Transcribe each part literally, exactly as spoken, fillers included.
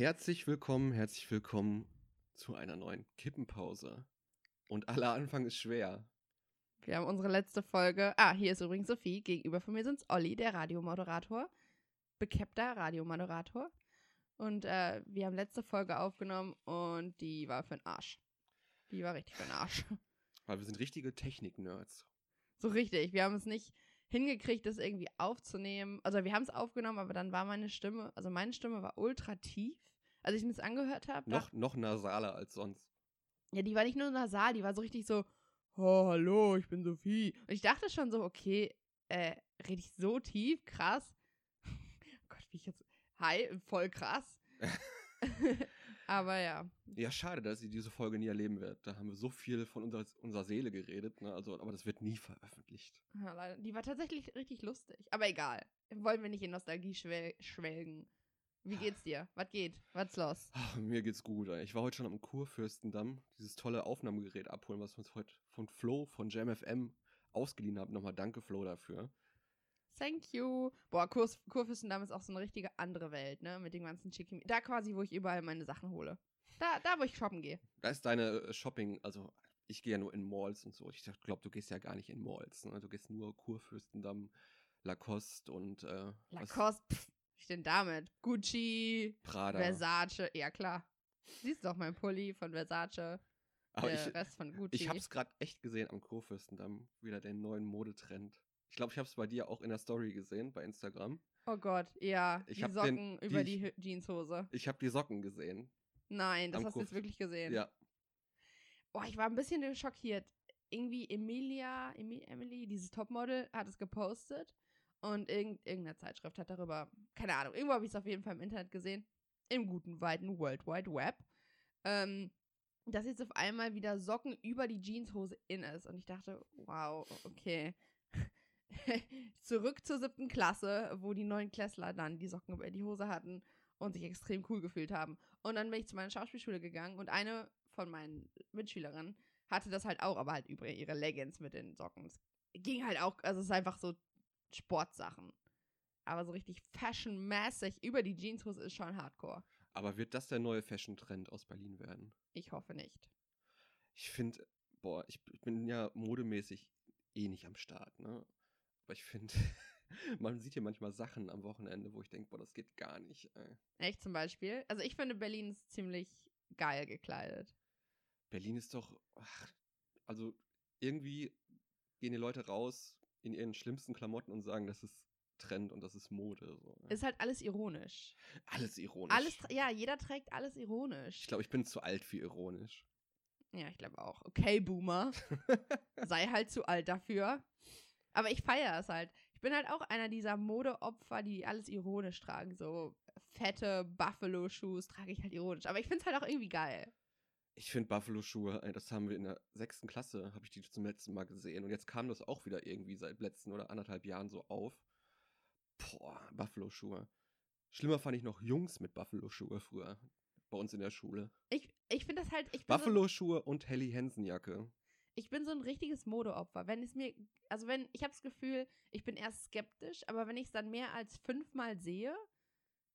Herzlich willkommen, herzlich willkommen zu einer neuen Kippenpause. Und aller Anfang ist schwer. Wir haben unsere letzte Folge. Ah, hier ist übrigens Sophie. Gegenüber von mir sind's Olli, der Radiomoderator. Bekeppter Radiomoderator. Und äh, wir haben letzte Folge aufgenommen und die war für den Arsch. Die war richtig für den Arsch. Weil wir sind richtige Technik-Nerds. So richtig. Wir haben es nicht hingekriegt, das irgendwie aufzunehmen. Also wir haben es aufgenommen, aber dann war meine Stimme, also meine Stimme war ultra tief. Als ich mir das angehört habe. Noch, noch nasaler als sonst. Ja, die war nicht nur nasal, die war so richtig so, oh, hallo, ich bin Sophie. Und ich dachte schon so, okay, äh, rede ich so tief, krass. Oh Gott, wie ich jetzt, hi, voll krass. Aber ja. Ja, schade, dass ihr diese Folge nie erleben werdet. Da haben wir so viel von unserer, unserer Seele geredet, ne? Also, aber das wird nie veröffentlicht. Ja, leider. Die war tatsächlich richtig lustig. Aber egal, wollen wir nicht in Nostalgie schwel- schwelgen. Wie geht's dir? Was geht? Was los? Ach, mir geht's gut. Ey. Ich war heute schon am Kurfürstendamm, dieses tolle Aufnahmegerät abholen, was wir uns heute von Flo von J M F M ausgeliehen haben. Nochmal danke, Flo, dafür. Thank you. Boah, Kur- Kurfürstendamm ist auch so eine richtige andere Welt, ne? Mit dem ganzen Chicken. Da quasi, wo ich überall meine Sachen hole. Da, da wo ich shoppen gehe. Da ist deine Shopping, also ich gehe ja nur in Malls und so. Ich glaube, du gehst ja gar nicht in Malls, ne? Du gehst nur Kurfürstendamm, Lacoste und äh, Lacoste, was? Pff. Ich denn damit? Gucci, Prada. Versace, ja klar. Siehst du doch mein Pulli von Versace, aber der ich, Rest von Gucci. Ich hab's gerade echt gesehen am Kurfürstendamm, wieder den neuen Modetrend. Ich glaube, ich hab's bei dir auch in der Story gesehen, bei Instagram. Oh Gott, ja, ich die Socken den, über die, die Jeanshose. Ich hab die Socken gesehen. Nein, das hast Kurf- du jetzt wirklich gesehen? Ja. Boah, ich war ein bisschen schockiert. Irgendwie Emilia, Emilia Emily, dieses Topmodel, hat es gepostet. Und irgendeine Zeitschrift hat darüber, keine Ahnung, irgendwo habe ich es auf jeden Fall im Internet gesehen, im guten, weiten World Wide Web, ähm, dass jetzt auf einmal wieder Socken über die Jeanshose in ist. Und ich dachte, wow, okay. Zurück zur siebten Klasse, wo die neuen Klässler dann die Socken über die Hose hatten und sich extrem cool gefühlt haben. Und dann bin ich zu meiner Schauspielschule gegangen und eine von meinen Mitschülerinnen hatte das halt auch, aber halt über ihre Leggings mit den Socken. Es ging halt auch, also es ist einfach so Sportsachen. Aber so richtig fashionmäßig über die Jeanshose ist schon hardcore. Aber wird das der neue Fashion-Trend aus Berlin werden? Ich hoffe nicht. Ich finde, boah, ich bin ja modemäßig eh nicht am Start, ne? Aber ich finde, man sieht hier manchmal Sachen am Wochenende, wo ich denke, boah, das geht gar nicht, ey. Echt zum Beispiel? Also ich finde, Berlin ist ziemlich geil gekleidet. Berlin ist doch, ach, also irgendwie gehen die Leute raus in ihren schlimmsten Klamotten und sagen, das ist Trend und das ist Mode. So, ne? Ist halt alles ironisch. Alles ironisch. Alles, ja, jeder trägt alles ironisch. Ich glaube, ich bin zu alt für ironisch. Ja, ich glaube auch. Okay, Boomer. Sei halt zu alt dafür. Aber ich feiere es halt. Ich bin halt auch einer dieser Modeopfer, die alles ironisch tragen. So fette Buffalo-Shoes trage ich halt ironisch. Aber ich finde es halt auch irgendwie geil. Ich finde Buffalo-Schuhe, das haben wir in der sechsten Klasse, habe ich die zum letzten Mal gesehen. Und jetzt kam das auch wieder irgendwie seit letzten oder anderthalb Jahren so auf. Boah, Buffalo-Schuhe. Schlimmer fand ich noch Jungs mit Buffalo-Schuhe früher, bei uns in der Schule. Ich, ich finde das halt... Ich Buffalo-Schuhe so, und Helly Hansen-Jacke. Ich bin so ein richtiges Modeopfer. Wenn es mir... Also wenn... Ich habe das Gefühl, ich bin erst skeptisch, aber wenn ich es dann mehr als fünfmal sehe,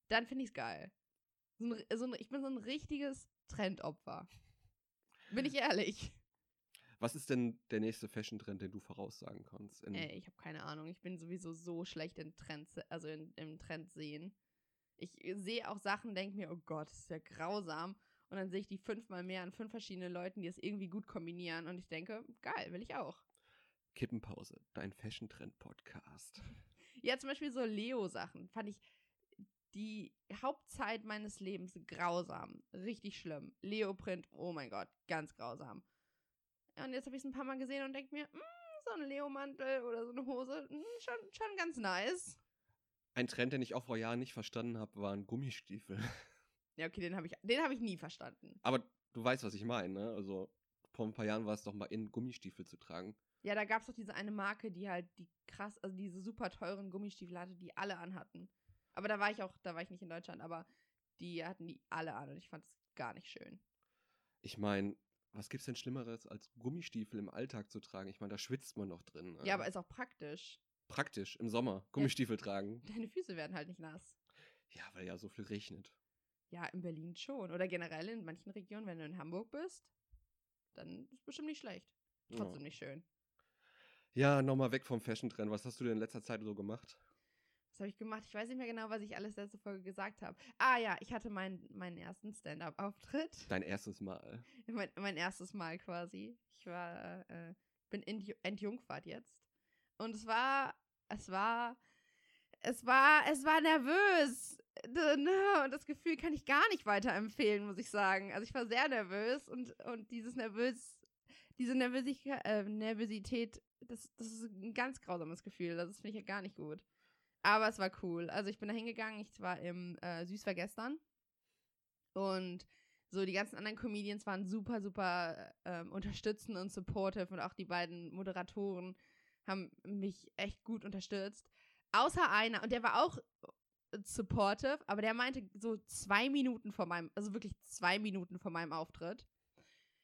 dann finde ich es geil. So ein, so ein, ich bin so ein richtiges Trendopfer. Bin ich ehrlich. Was ist denn der nächste Fashion-Trend, den du voraussagen kannst? Ey, ich habe keine Ahnung. Ich bin sowieso so schlecht in Trends, also in, im Trend sehen. Ich sehe auch Sachen, denke mir, oh Gott, das ist ja grausam. Und dann sehe ich die fünfmal mehr an fünf verschiedenen Leuten, die es irgendwie gut kombinieren. Und ich denke, geil, will ich auch. Kippenpause, dein Fashion-Trend-Podcast. Ja, zum Beispiel so Leo-Sachen fand ich die Hauptzeit meines Lebens grausam. Richtig schlimm. Leoprint, oh mein Gott, ganz grausam. Und jetzt habe ich es ein paar Mal gesehen und denke mir, so ein Leomantel oder so eine Hose, mh, schon, schon ganz nice. Ein Trend, den ich auch vor Jahren nicht verstanden habe, waren Gummistiefel. Ja, okay, den habe ich, den hab ich nie verstanden. Aber du weißt, was ich meine, ne? Also vor ein paar Jahren war es doch mal in, Gummistiefel zu tragen. Ja, da gab es doch diese eine Marke, die halt die krass, also diese super teuren Gummistiefel hatte, die alle anhatten. Aber da war ich auch, da war ich nicht in Deutschland, aber die hatten die alle an und ich fand es gar nicht schön. Ich meine, was gibt's denn Schlimmeres, als Gummistiefel im Alltag zu tragen? Ich meine, da schwitzt man noch drin. Ja, äh. aber ist auch praktisch. Praktisch, im Sommer, Gummistiefel ja. tragen. Deine Füße werden halt nicht nass. Ja, weil ja so viel regnet. Ja, in Berlin schon. Oder generell in manchen Regionen, wenn du in Hamburg bist, dann ist es bestimmt nicht schlecht. Trotzdem ja. Nicht schön. Ja, nochmal weg vom Fashion-Trend. Was hast du denn in letzter Zeit so gemacht? Was habe ich gemacht? Ich weiß nicht mehr genau, was ich alles letzte Folge gesagt habe. Ah ja, ich hatte mein, meinen ersten Stand-Up-Auftritt. Dein erstes Mal. Mein, mein erstes Mal quasi. Ich war, äh, bin entjungfert jetzt. Und es war, es war... Es war, es war nervös. Und das Gefühl kann ich gar nicht weiterempfehlen, muss ich sagen. Also ich war sehr nervös und, und dieses nervös, diese Nervösika- äh, Nervosität, das, das ist ein ganz grausames Gefühl. Das finde ich ja gar nicht gut. Aber es war cool. Also ich bin da hingegangen, ich war im äh, Süß war gestern. Und so die ganzen anderen Comedians waren super, super äh, unterstützend und supportive. Und auch die beiden Moderatoren haben mich echt gut unterstützt. Außer einer, und der war auch supportive, aber der meinte so zwei Minuten vor meinem, also wirklich zwei Minuten vor meinem Auftritt.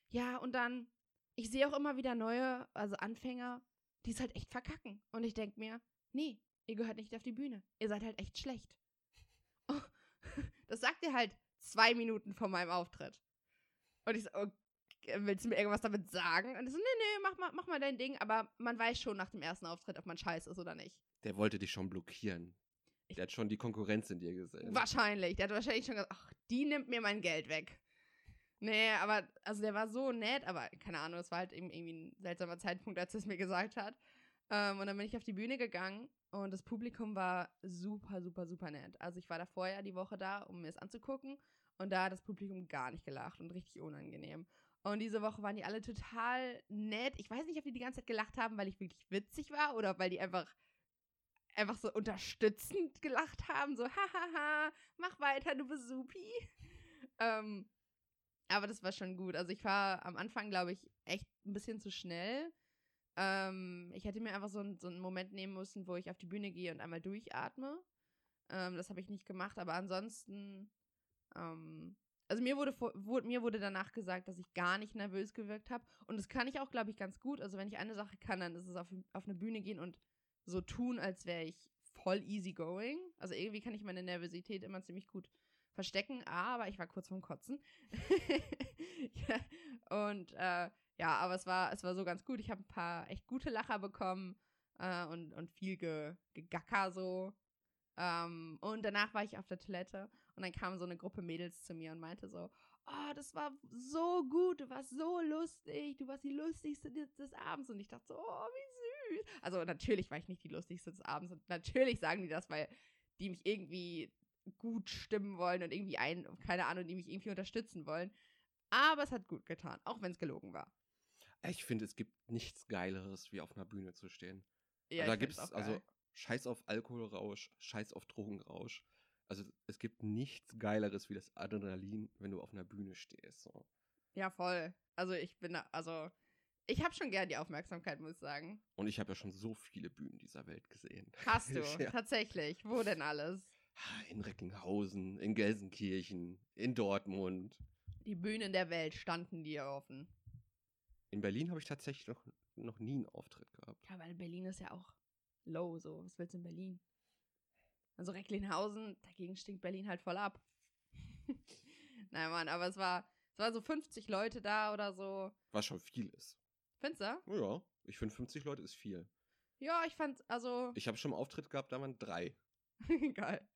Ja, und dann, ich sehe auch immer wieder neue, also Anfänger, die es halt echt verkacken. Und ich denke mir, nee, ihr gehört nicht auf die Bühne. Ihr seid halt echt schlecht. Oh, das sagt ihr halt zwei Minuten vor meinem Auftritt. Und ich so, okay, willst du mir irgendwas damit sagen? Und ich so, nee, nee, mach mal, mach mal dein Ding. Aber man weiß schon nach dem ersten Auftritt, ob man scheiße ist oder nicht. Der wollte dich schon blockieren. Ich der hat schon die Konkurrenz in dir gesehen. Wahrscheinlich. Der hat wahrscheinlich schon gesagt, ach, die nimmt mir mein Geld weg. Nee, aber, also der war so nett, aber keine Ahnung, das war halt eben irgendwie ein seltsamer Zeitpunkt, als er es mir gesagt hat. Ähm, und dann bin ich auf die Bühne gegangen und das Publikum war super, super, super nett. Also ich war da vorher die Woche da, um mir es anzugucken und da hat das Publikum gar nicht gelacht und richtig unangenehm. Und diese Woche waren die alle total nett. Ich weiß nicht, ob die die ganze Zeit gelacht haben, weil ich wirklich witzig war oder weil die einfach... einfach so unterstützend gelacht haben, so hahaha, mach weiter, du bist supi. ähm, aber das war schon gut. Also ich war am Anfang, glaube ich, echt ein bisschen zu schnell. Ähm, ich hätte mir einfach so, ein, so einen Moment nehmen müssen, wo ich auf die Bühne gehe und einmal durchatme. Ähm, das habe ich nicht gemacht, aber ansonsten, ähm, also mir wurde, wurde, mir wurde danach gesagt, dass ich gar nicht nervös gewirkt habe. Und das kann ich auch, glaube ich, ganz gut. Also wenn ich eine Sache kann, dann ist es auf, auf eine Bühne gehen und so tun, als wäre ich voll easygoing. Also irgendwie kann ich meine Nervosität immer ziemlich gut verstecken, aber ich war kurz vorm Kotzen. ja, und äh, ja, aber es war, es war so ganz gut. Ich habe ein paar echt gute Lacher bekommen äh, und, und viel ge, Gegacker so. Ähm, und danach war ich auf der Toilette und dann kam so eine Gruppe Mädels zu mir und meinte so, oh, das war so gut, du warst so lustig, du warst die Lustigste des, des Abends. Und ich dachte so, oh, wie süß. Also natürlich war ich nicht die Lustigste des Abends und natürlich sagen die das, weil die mich irgendwie gut stimmen wollen und irgendwie ein, keine Ahnung, die mich irgendwie unterstützen wollen. Aber es hat gut getan, auch wenn es gelogen war. Ich finde, es gibt nichts Geileres, wie auf einer Bühne zu stehen. Ja, da gibt es also Scheiß auf Alkoholrausch, Scheiß auf Drogenrausch. Also es gibt nichts Geileres, wie das Adrenalin, wenn du auf einer Bühne stehst. So. Ja, voll. Also ich bin da, also... Ich habe schon gern die Aufmerksamkeit, muss ich sagen. Und ich habe ja schon so viele Bühnen dieser Welt gesehen. Hast du? Ja. Tatsächlich? Wo denn alles? In Recklinghausen, in Gelsenkirchen, in Dortmund. Die Bühnen der Welt standen dir offen. In Berlin habe ich tatsächlich noch, noch nie einen Auftritt gehabt. Ja, weil Berlin ist ja auch low so. Was willst du in Berlin? Also Recklinghausen, dagegen stinkt Berlin halt voll ab. Nein, Mann, aber es war, es war so fünfzig Leute da oder so. Was schon viel ist. Findest du? Ja, ich finde fünfzig Leute ist viel. Ja, ich fand, also... Ich habe schon einen Auftritt gehabt, da waren drei. Geil.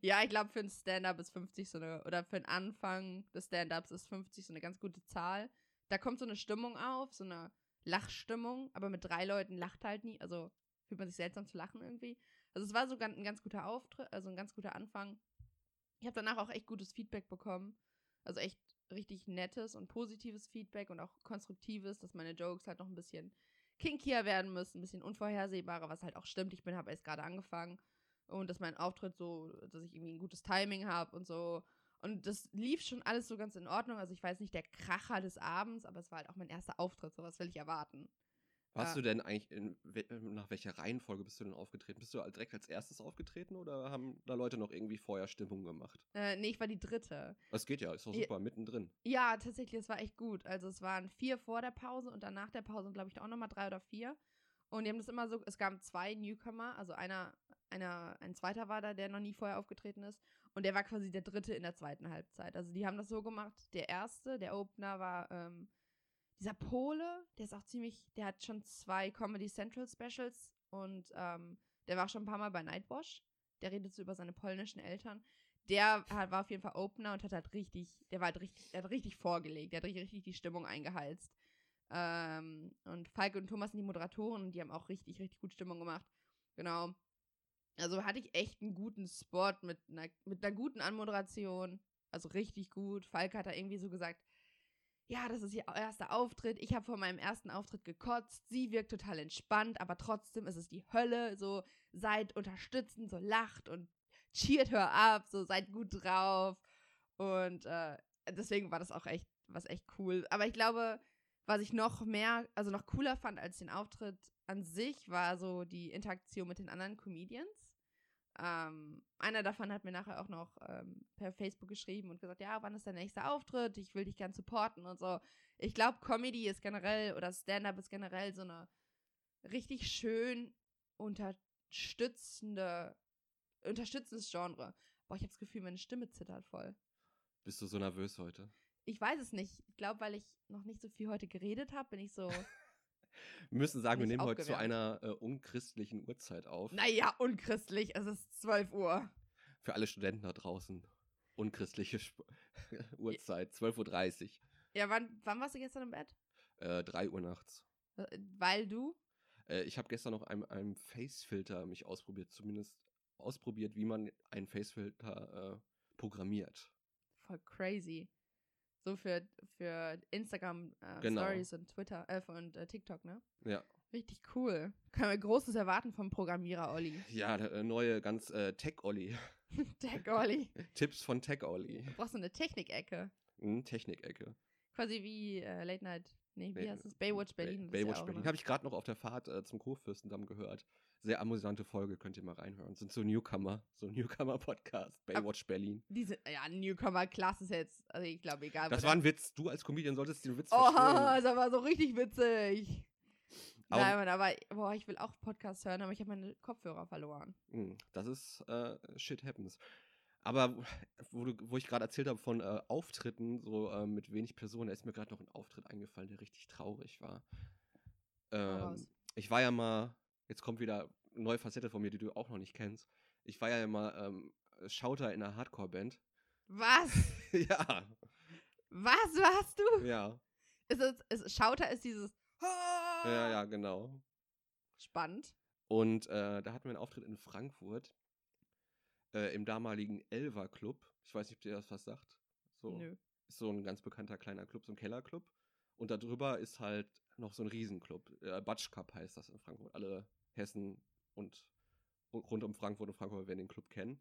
Ja, ich glaube, für ein Stand-Up ist fünfzig so eine... Oder für den Anfang des Stand-Ups ist fünfzig so eine ganz gute Zahl. Da kommt so eine Stimmung auf, so eine Lachstimmung. Aber mit drei Leuten lacht halt nie. Also fühlt man sich seltsam zu lachen irgendwie. Also es war sogar ein ganz guter Auftritt, also ein ganz guter Anfang. Ich habe danach auch echt gutes Feedback bekommen. Also echt richtig nettes und positives Feedback und auch konstruktives, dass meine Jokes halt noch ein bisschen kinkier werden müssen, ein bisschen unvorhersehbarer, was halt auch stimmt. Ich bin, habe erst gerade angefangen und dass mein Auftritt so, dass ich irgendwie ein gutes Timing habe und so. Und das lief schon alles so ganz in Ordnung. Also ich weiß nicht, der Kracher des Abends, aber es war halt auch mein erster Auftritt. So was will ich erwarten. Warst du denn eigentlich, in, nach welcher Reihenfolge bist du denn aufgetreten? Bist du direkt als erstes aufgetreten oder haben da Leute noch irgendwie vorher Stimmung gemacht? Äh, nee, ich war die dritte. Das geht ja, ist doch super, ja, mittendrin. Ja, tatsächlich, es war echt gut. Also es waren vier vor der Pause und dann nach der Pause, glaube ich, auch nochmal drei oder vier. Und die haben das immer so, es gab zwei Newcomer, also einer, einer, ein zweiter war da, der noch nie vorher aufgetreten ist. Und der war quasi der dritte in der zweiten Halbzeit. Also die haben das so gemacht, der erste, der Opener war ähm, dieser Pole, der ist auch ziemlich, der hat schon zwei Comedy Central Specials und ähm, der war schon ein paar Mal bei Nightwash. Der redet so über seine polnischen Eltern. Der hat, war auf jeden Fall Opener und hat halt richtig, der war halt richtig, der hat richtig vorgelegt, der hat richtig, richtig die Stimmung eingeheizt. Ähm, und Falk und Thomas sind die Moderatoren und die haben auch richtig, richtig gut Stimmung gemacht. Genau. Also hatte ich echt einen guten Spot mit einer, mit einer guten Anmoderation. Also richtig gut. Falk hat da irgendwie so gesagt, ja, das ist ihr erster Auftritt. Ich habe vor meinem ersten Auftritt gekotzt. Sie wirkt total entspannt, aber trotzdem ist es die Hölle. So seid unterstützend, so lacht und cheert her ab, so seid gut drauf. Und äh, deswegen war das auch echt, was echt cool. Aber ich glaube, was ich noch mehr, also noch cooler fand als den Auftritt an sich, war so die Interaktion mit den anderen Comedians. Ähm, einer davon hat mir nachher auch noch ähm, per Facebook geschrieben und gesagt, ja, wann ist dein nächster Auftritt? Ich will dich gern supporten und so. Ich glaube, Comedy ist generell, oder Stand-up ist generell so eine richtig schön unterstützende, unterstützendes Genre. Boah, ich habe das Gefühl, meine Stimme zittert voll. Bist du so nervös heute? Ich weiß es nicht. Ich glaube, weil ich noch nicht so viel heute geredet habe, bin ich so... Wir müssen sagen, wir nehmen heute zu einer äh, unchristlichen Uhrzeit auf. Naja, unchristlich, es ist zwölf Uhr. Für alle Studenten da draußen, unchristliche Sp- Uhrzeit, zwölf Uhr dreißig. Ja, wann, wann warst du gestern im Bett? Äh, drei Uhr nachts. Weil du? Äh, ich habe gestern noch einem, einem Facefilter mich ausprobiert, zumindest ausprobiert, wie man einen Facefilter äh, programmiert. Voll crazy. So für, für Instagram äh, genau. Stories und Twitter äh, und äh, TikTok, ne? Ja. Richtig cool. Können wir Großes erwarten vom Programmierer Olli. Ja, der neue ganz äh, Tech-Olli. Tech-Olli. Tipps von Tech-Olli. Du brauchst so eine Technik-Ecke. Mhm, Technik-Ecke. Quasi wie äh, Late Night, nee, wie heißt es? Baywatch Berlin. Ba- Baywatch ja Berlin. Habe ich gerade noch auf der Fahrt äh, zum Kurfürstendamm gehört. Sehr amüsante Folge, könnt ihr mal reinhören. Sind so Newcomer, so ein Newcomer-Podcast, Baywatch Berlin. Diese, ja, Newcomer-Klasse ist jetzt, also ich glaube, egal. Das war ein Witz, du als Comedian solltest den Witz verstehen. Oh, das war so richtig witzig. Aber, nein, Mann, aber boah, ich will auch Podcast hören, aber ich habe meine Kopfhörer verloren. Das ist äh, shit happens. Aber wo, du, wo ich gerade erzählt habe von äh, Auftritten, so äh, mit wenig Personen, da ist mir gerade noch ein Auftritt eingefallen, der richtig traurig war. Ähm, ich war ja mal... Jetzt kommt wieder eine neue Facette von mir, die du auch noch nicht kennst. Ich war ja immer ähm, Schauter in einer Hardcore-Band. Was? Ja. Was warst du? Ja. Ist es, ist, Schauter ist dieses... Ja, ja, genau. Spannend. Und äh, da hatten wir einen Auftritt in Frankfurt äh, im damaligen Elva-Club. Ich weiß nicht, ob dir das was sagt. So, nö. Ist so ein ganz bekannter kleiner Club, so ein Kellerclub. Und darüber ist halt noch so ein Riesenclub. Äh, Batsch Cup heißt das in Frankfurt. Alle Hessen und, und rund um Frankfurt und Frankfurt werden den Club kennen.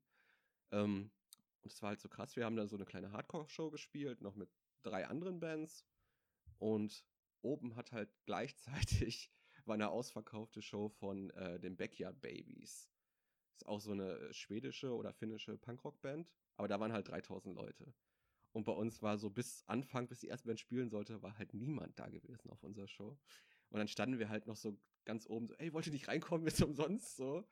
Ähm, und es war halt so krass. Wir haben da so eine kleine Hardcore-Show gespielt, noch mit drei anderen Bands. Und oben hat halt gleichzeitig war eine ausverkaufte Show von äh, den Backyard Babies. Ist auch so eine schwedische oder finnische Punkrock-Band. Aber da waren halt dreitausend Leute. Und bei uns war so bis Anfang, bis die erste Band spielen sollte, war halt niemand da gewesen auf unserer Show. Und dann standen wir halt noch so ganz oben so, ey, wollt ihr nicht reinkommen, ist umsonst so.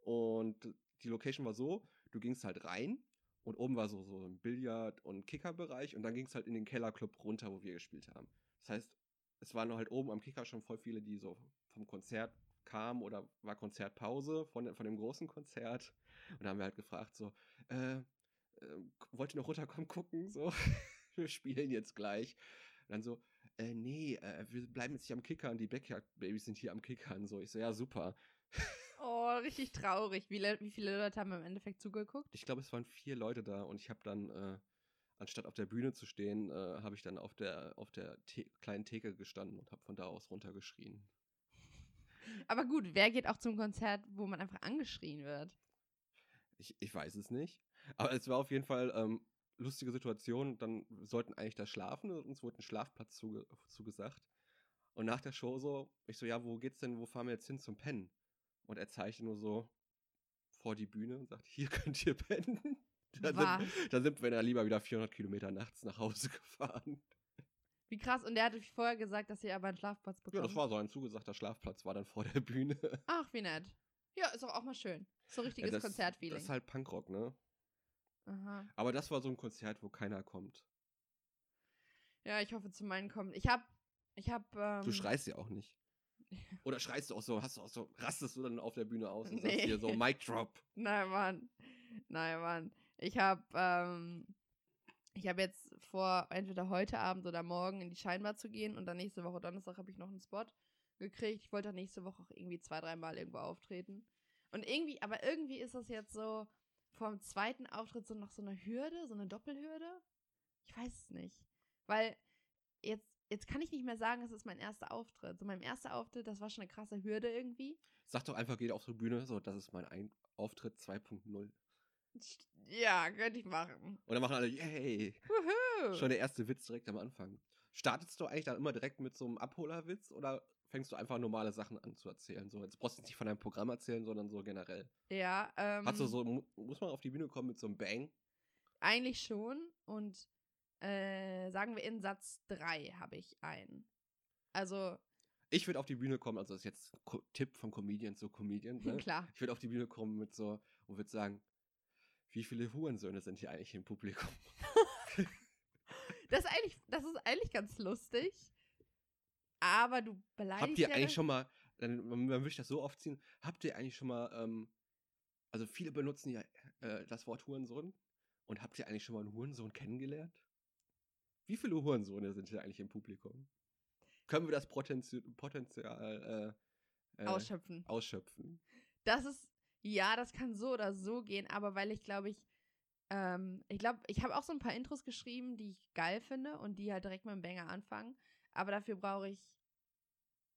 Und die Location war so, du gingst halt rein und oben war so, so ein Billard- und Kickerbereich und dann ging es halt in den Kellerclub runter, wo wir gespielt haben. Das heißt, es waren halt oben am Kicker schon voll viele, die so vom Konzert kamen oder war Konzertpause von, von dem großen Konzert. Und da haben wir halt gefragt so, äh, wollt ihr noch runterkommen gucken, so, wir spielen jetzt gleich. Und dann so, äh, nee, äh, wir bleiben jetzt hier am Kickern, die Backyard-Babys sind hier am Kickern, so. Ich so, ja, super. Oh, richtig traurig. Wie, le- wie viele Leute haben im Endeffekt zugeguckt? Ich glaube, es waren vier Leute da und ich habe dann, äh, anstatt auf der Bühne zu stehen, äh, habe ich dann auf der, auf der The- kleinen Theke gestanden und habe von da aus runtergeschrien. Aber gut, wer geht auch zum Konzert, wo man einfach angeschrien wird? Ich, ich weiß es nicht. Aber es war auf jeden Fall ähm, lustige Situation. Dann sollten eigentlich da schlafen und uns wurde ein Schlafplatz zuge- zugesagt. Und nach der Show so, ich so, ja, wo geht's denn, wo fahren wir jetzt hin zum Pennen? Und er zeigte nur so vor die Bühne und sagt, hier könnt ihr pennen. Dann sind, dann sind wir dann lieber wieder vierhundert Kilometer nachts nach Hause gefahren. Wie krass. Und der hatte vorher gesagt, dass ihr aber einen Schlafplatz bekommt. Ja, das war so ein zugesagter Schlafplatz, war dann vor der Bühne. Ach, wie nett. Ja, ist doch auch mal schön. So richtiges ja, das, Konzertfeeling. Das ist halt Punkrock, ne? Aha. Aber das war so ein Konzert, wo keiner kommt. Ja, ich hoffe, zu meinen kommen. Ich hab, ich hab, ähm... Du schreist ja auch nicht. Oder schreist du auch so, hast du auch so, rastest du dann auf der Bühne aus und nee. sagst dir so, Mic Drop. Nein, Mann. Nein, Mann. Ich hab, ähm... Ich habe jetzt vor, entweder heute Abend oder morgen in die Scheinbar zu gehen und dann nächste Woche Donnerstag habe ich noch einen Spot gekriegt. Ich wollte dann nächste Woche auch irgendwie zwei, dreimal irgendwo auftreten. Und irgendwie, aber irgendwie ist das jetzt so vom zweiten Auftritt so noch so eine Hürde, so eine Doppelhürde. Ich weiß es nicht. Weil jetzt, jetzt kann ich nicht mehr sagen, es ist mein erster Auftritt. So mein erster Auftritt, das war schon eine krasse Hürde irgendwie. Sag doch einfach, geht auf die Bühne, so, das ist mein Ein- Auftritt zwei Punkt null. Ja, könnte ich machen. Und dann machen alle, yay. Woohoo. Schon der erste Witz direkt am Anfang. Startest du eigentlich dann immer direkt mit so einem Abholerwitz oder fängst du einfach normale Sachen an zu erzählen? So, jetzt brauchst du nicht von deinem Programm erzählen, sondern so generell. Ja. Ähm, Hast du so, muss man auf die Bühne kommen mit so einem Bang? Eigentlich schon. Und äh, sagen wir in Satz drei habe ich einen. Also... Ich würde auf die Bühne kommen, also das ist jetzt ein Tipp von Comedian zu Comedian. Ne? Klar. Ich würde auf die Bühne kommen mit so, und würde sagen... Wie viele Hurensöhne sind hier eigentlich im Publikum? das, ist eigentlich, das ist eigentlich ganz lustig. Aber du beleidigst. Habt ihr ja eigentlich das? schon mal, dann, man würde das so aufziehen, habt ihr eigentlich schon mal, ähm, also viele benutzen ja äh, das Wort Hurensohn. Und habt ihr eigentlich schon mal einen Hurensohn kennengelernt? Wie viele Hurensöhne sind hier eigentlich im Publikum? Können wir das Potenzi- Potenzial äh, äh, ausschöpfen? Ausschöpfen. Das ist. Ja, das kann so oder so gehen, aber weil ich glaube, ich ähm, ich glaube, ich habe auch so ein paar Intros geschrieben, die ich geil finde und die halt direkt mit dem Banger anfangen, aber dafür brauche ich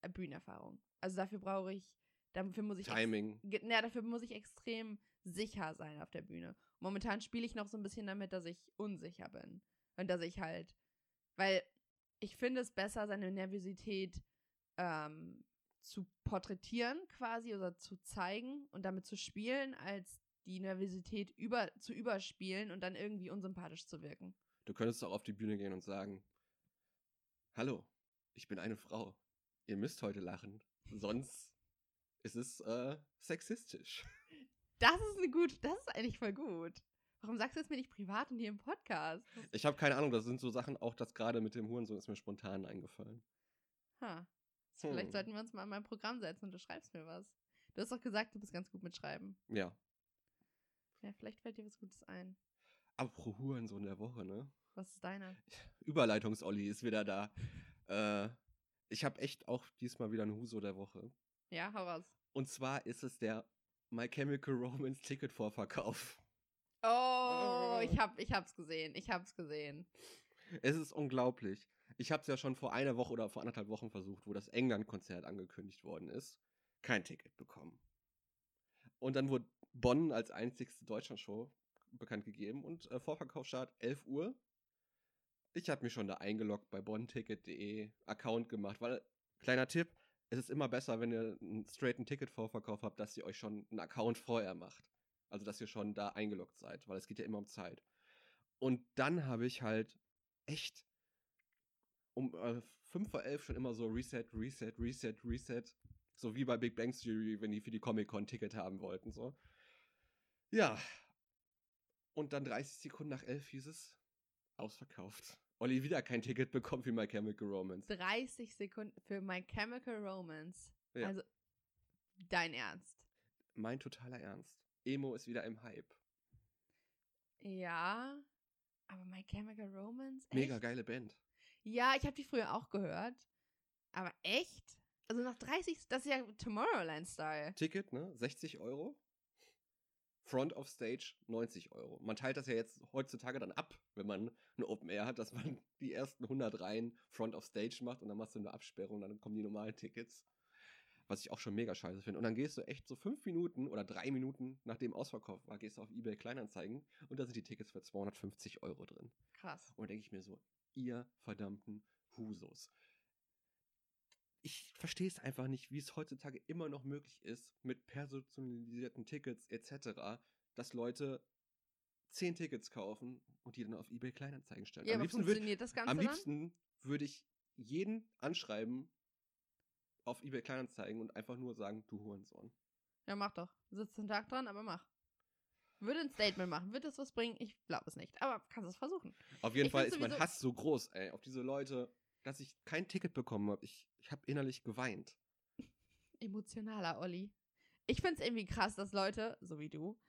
Bühnenerfahrung. Also dafür brauche ich, dafür muss ich... Timing. Ex- na, dafür muss ich extrem sicher sein auf der Bühne. Momentan spiele ich noch so ein bisschen damit, dass ich unsicher bin und dass ich halt, weil ich finde es besser, seine Nervosität ähm, zu porträtieren quasi oder zu zeigen und damit zu spielen, als die Nervosität über, zu überspielen und dann irgendwie unsympathisch zu wirken. Du könntest auch auf die Bühne gehen und sagen, hallo, ich bin eine Frau. Ihr müsst heute lachen, sonst ist es äh, sexistisch. Das ist eine gute, das ist eigentlich voll gut. Warum sagst du es mir nicht privat und hier im Podcast? Ich habe keine Ahnung, das sind so Sachen, auch das gerade mit dem Hurensohn ist mir spontan eingefallen. Ha. Hm. Vielleicht sollten wir uns mal an mein Programm setzen und du schreibst mir was. Du hast doch gesagt, du bist ganz gut mit Schreiben. Ja. Ja, vielleicht fällt dir was Gutes ein. Apropos Hurensohn der Woche, ne? Was ist deiner? Überleitungs-Olli ist wieder da. äh, ich habe echt auch diesmal wieder eine Huso der Woche. Ja, hau was. Und zwar ist es der My Chemical Romance Ticketvorverkauf. Oh, ich, hab, ich hab's gesehen, ich hab's gesehen. Es ist unglaublich. Ich habe es ja schon vor einer Woche oder vor anderthalb Wochen versucht, wo das England-Konzert angekündigt worden ist. Kein Ticket bekommen. Und dann wurde Bonn als einzigste Deutschland-Show bekannt gegeben und äh, Vorverkaufsstart elf Uhr. Ich habe mich schon da eingeloggt bei bonnticket punkt de, Account gemacht, weil, kleiner Tipp, es ist immer besser, wenn ihr einen straighten Ticket-Vorverkauf habt, dass ihr euch schon einen Account vorher macht. Also, dass ihr schon da eingeloggt seid, weil es geht ja immer um Zeit. Und dann habe ich halt echt um äh, fünf vor elf schon immer so Reset, Reset, Reset, Reset. So wie bei Big Bang Theory, wenn die für die Comic-Con Ticket haben wollten. So. Ja. Und dann dreißig Sekunden nach elf hieß es, ausverkauft. Olli wieder kein Ticket bekommen für My Chemical Romance. dreißig Sekunden für My Chemical Romance. Ja. Also, dein Ernst. Mein totaler Ernst. Emo ist wieder im Hype. Ja, aber My Chemical Romance? Echt? Mega geile Band. Ja, ich habe die früher auch gehört. Aber echt? Also nach dreißig, das ist ja Tomorrowland-Style. Ticket, ne? sechzig Euro. Front of Stage, neunzig Euro. Man teilt das ja jetzt heutzutage dann ab, wenn man ein Open Air hat, dass man die ersten hundert Reihen Front of Stage macht und dann machst du eine Absperrung und dann kommen die normalen Tickets. Was ich auch schon mega scheiße finde. Und dann gehst du echt so fünf Minuten oder drei Minuten, nachdem Ausverkauf war, gehst du auf eBay Kleinanzeigen und da sind die Tickets für zweihundertfünfzig Euro drin. Krass. Und denke ich mir so, ihr verdammten Husos. Ich verstehe es einfach nicht, wie es heutzutage immer noch möglich ist, mit personalisierten Tickets et cetera, dass Leute zehn Tickets kaufen und die dann auf eBay Kleinanzeigen stellen. Ja, am aber funktioniert würd, das Ganze Am liebsten würde ich jeden anschreiben auf eBay Kleinanzeigen und einfach nur sagen, du Hurensohn. Ja, mach doch. Sitzt den Tag dran, aber mach. Würde ein Statement machen. Wird das was bringen? Ich glaube es nicht. Aber kannst es versuchen. Auf jeden ich Fall ist mein Hass so groß, ey, auf diese Leute, dass ich kein Ticket bekommen habe. Ich, ich habe innerlich geweint. Emotionaler, Olli. Ich find's irgendwie krass, dass Leute, so wie du,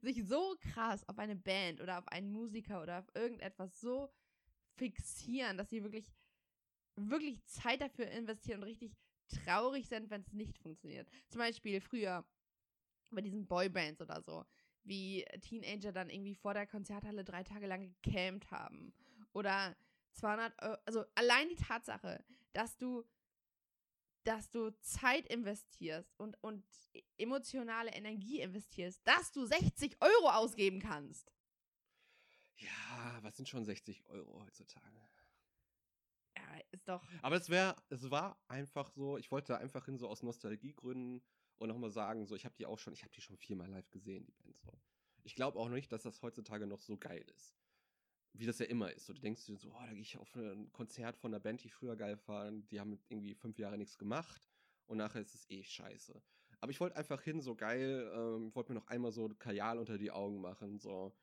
sich so krass auf eine Band oder auf einen Musiker oder auf irgendetwas so fixieren, dass sie wirklich, wirklich Zeit dafür investieren und richtig traurig sind, wenn es nicht funktioniert. Zum Beispiel früher bei diesen Boybands oder so, wie Teenager dann irgendwie vor der Konzerthalle drei Tage lang gecampt haben. Oder zweihundert Euro, also allein die Tatsache, dass du dass du Zeit investierst und, und emotionale Energie investierst, dass du sechzig Euro ausgeben kannst. Ja, was sind schon sechzig Euro heutzutage? Ja, ist doch... Aber es wäre, es war einfach so, ich wollte da einfach hin so aus Nostalgiegründen und nochmal sagen, so ich habe die auch schon, ich habe die schon viermal live gesehen, die Band so. Ich glaube auch nicht, dass das heutzutage noch so geil ist. Wie das ja immer ist. So, du denkst dir so, oh, da gehe ich auf ein Konzert von einer Band, die früher geil war, die haben irgendwie fünf Jahre nichts gemacht und nachher ist es eh scheiße. Aber ich wollte einfach hin, so geil, ähm, wollte mir noch einmal so Kajal unter die Augen machen, so,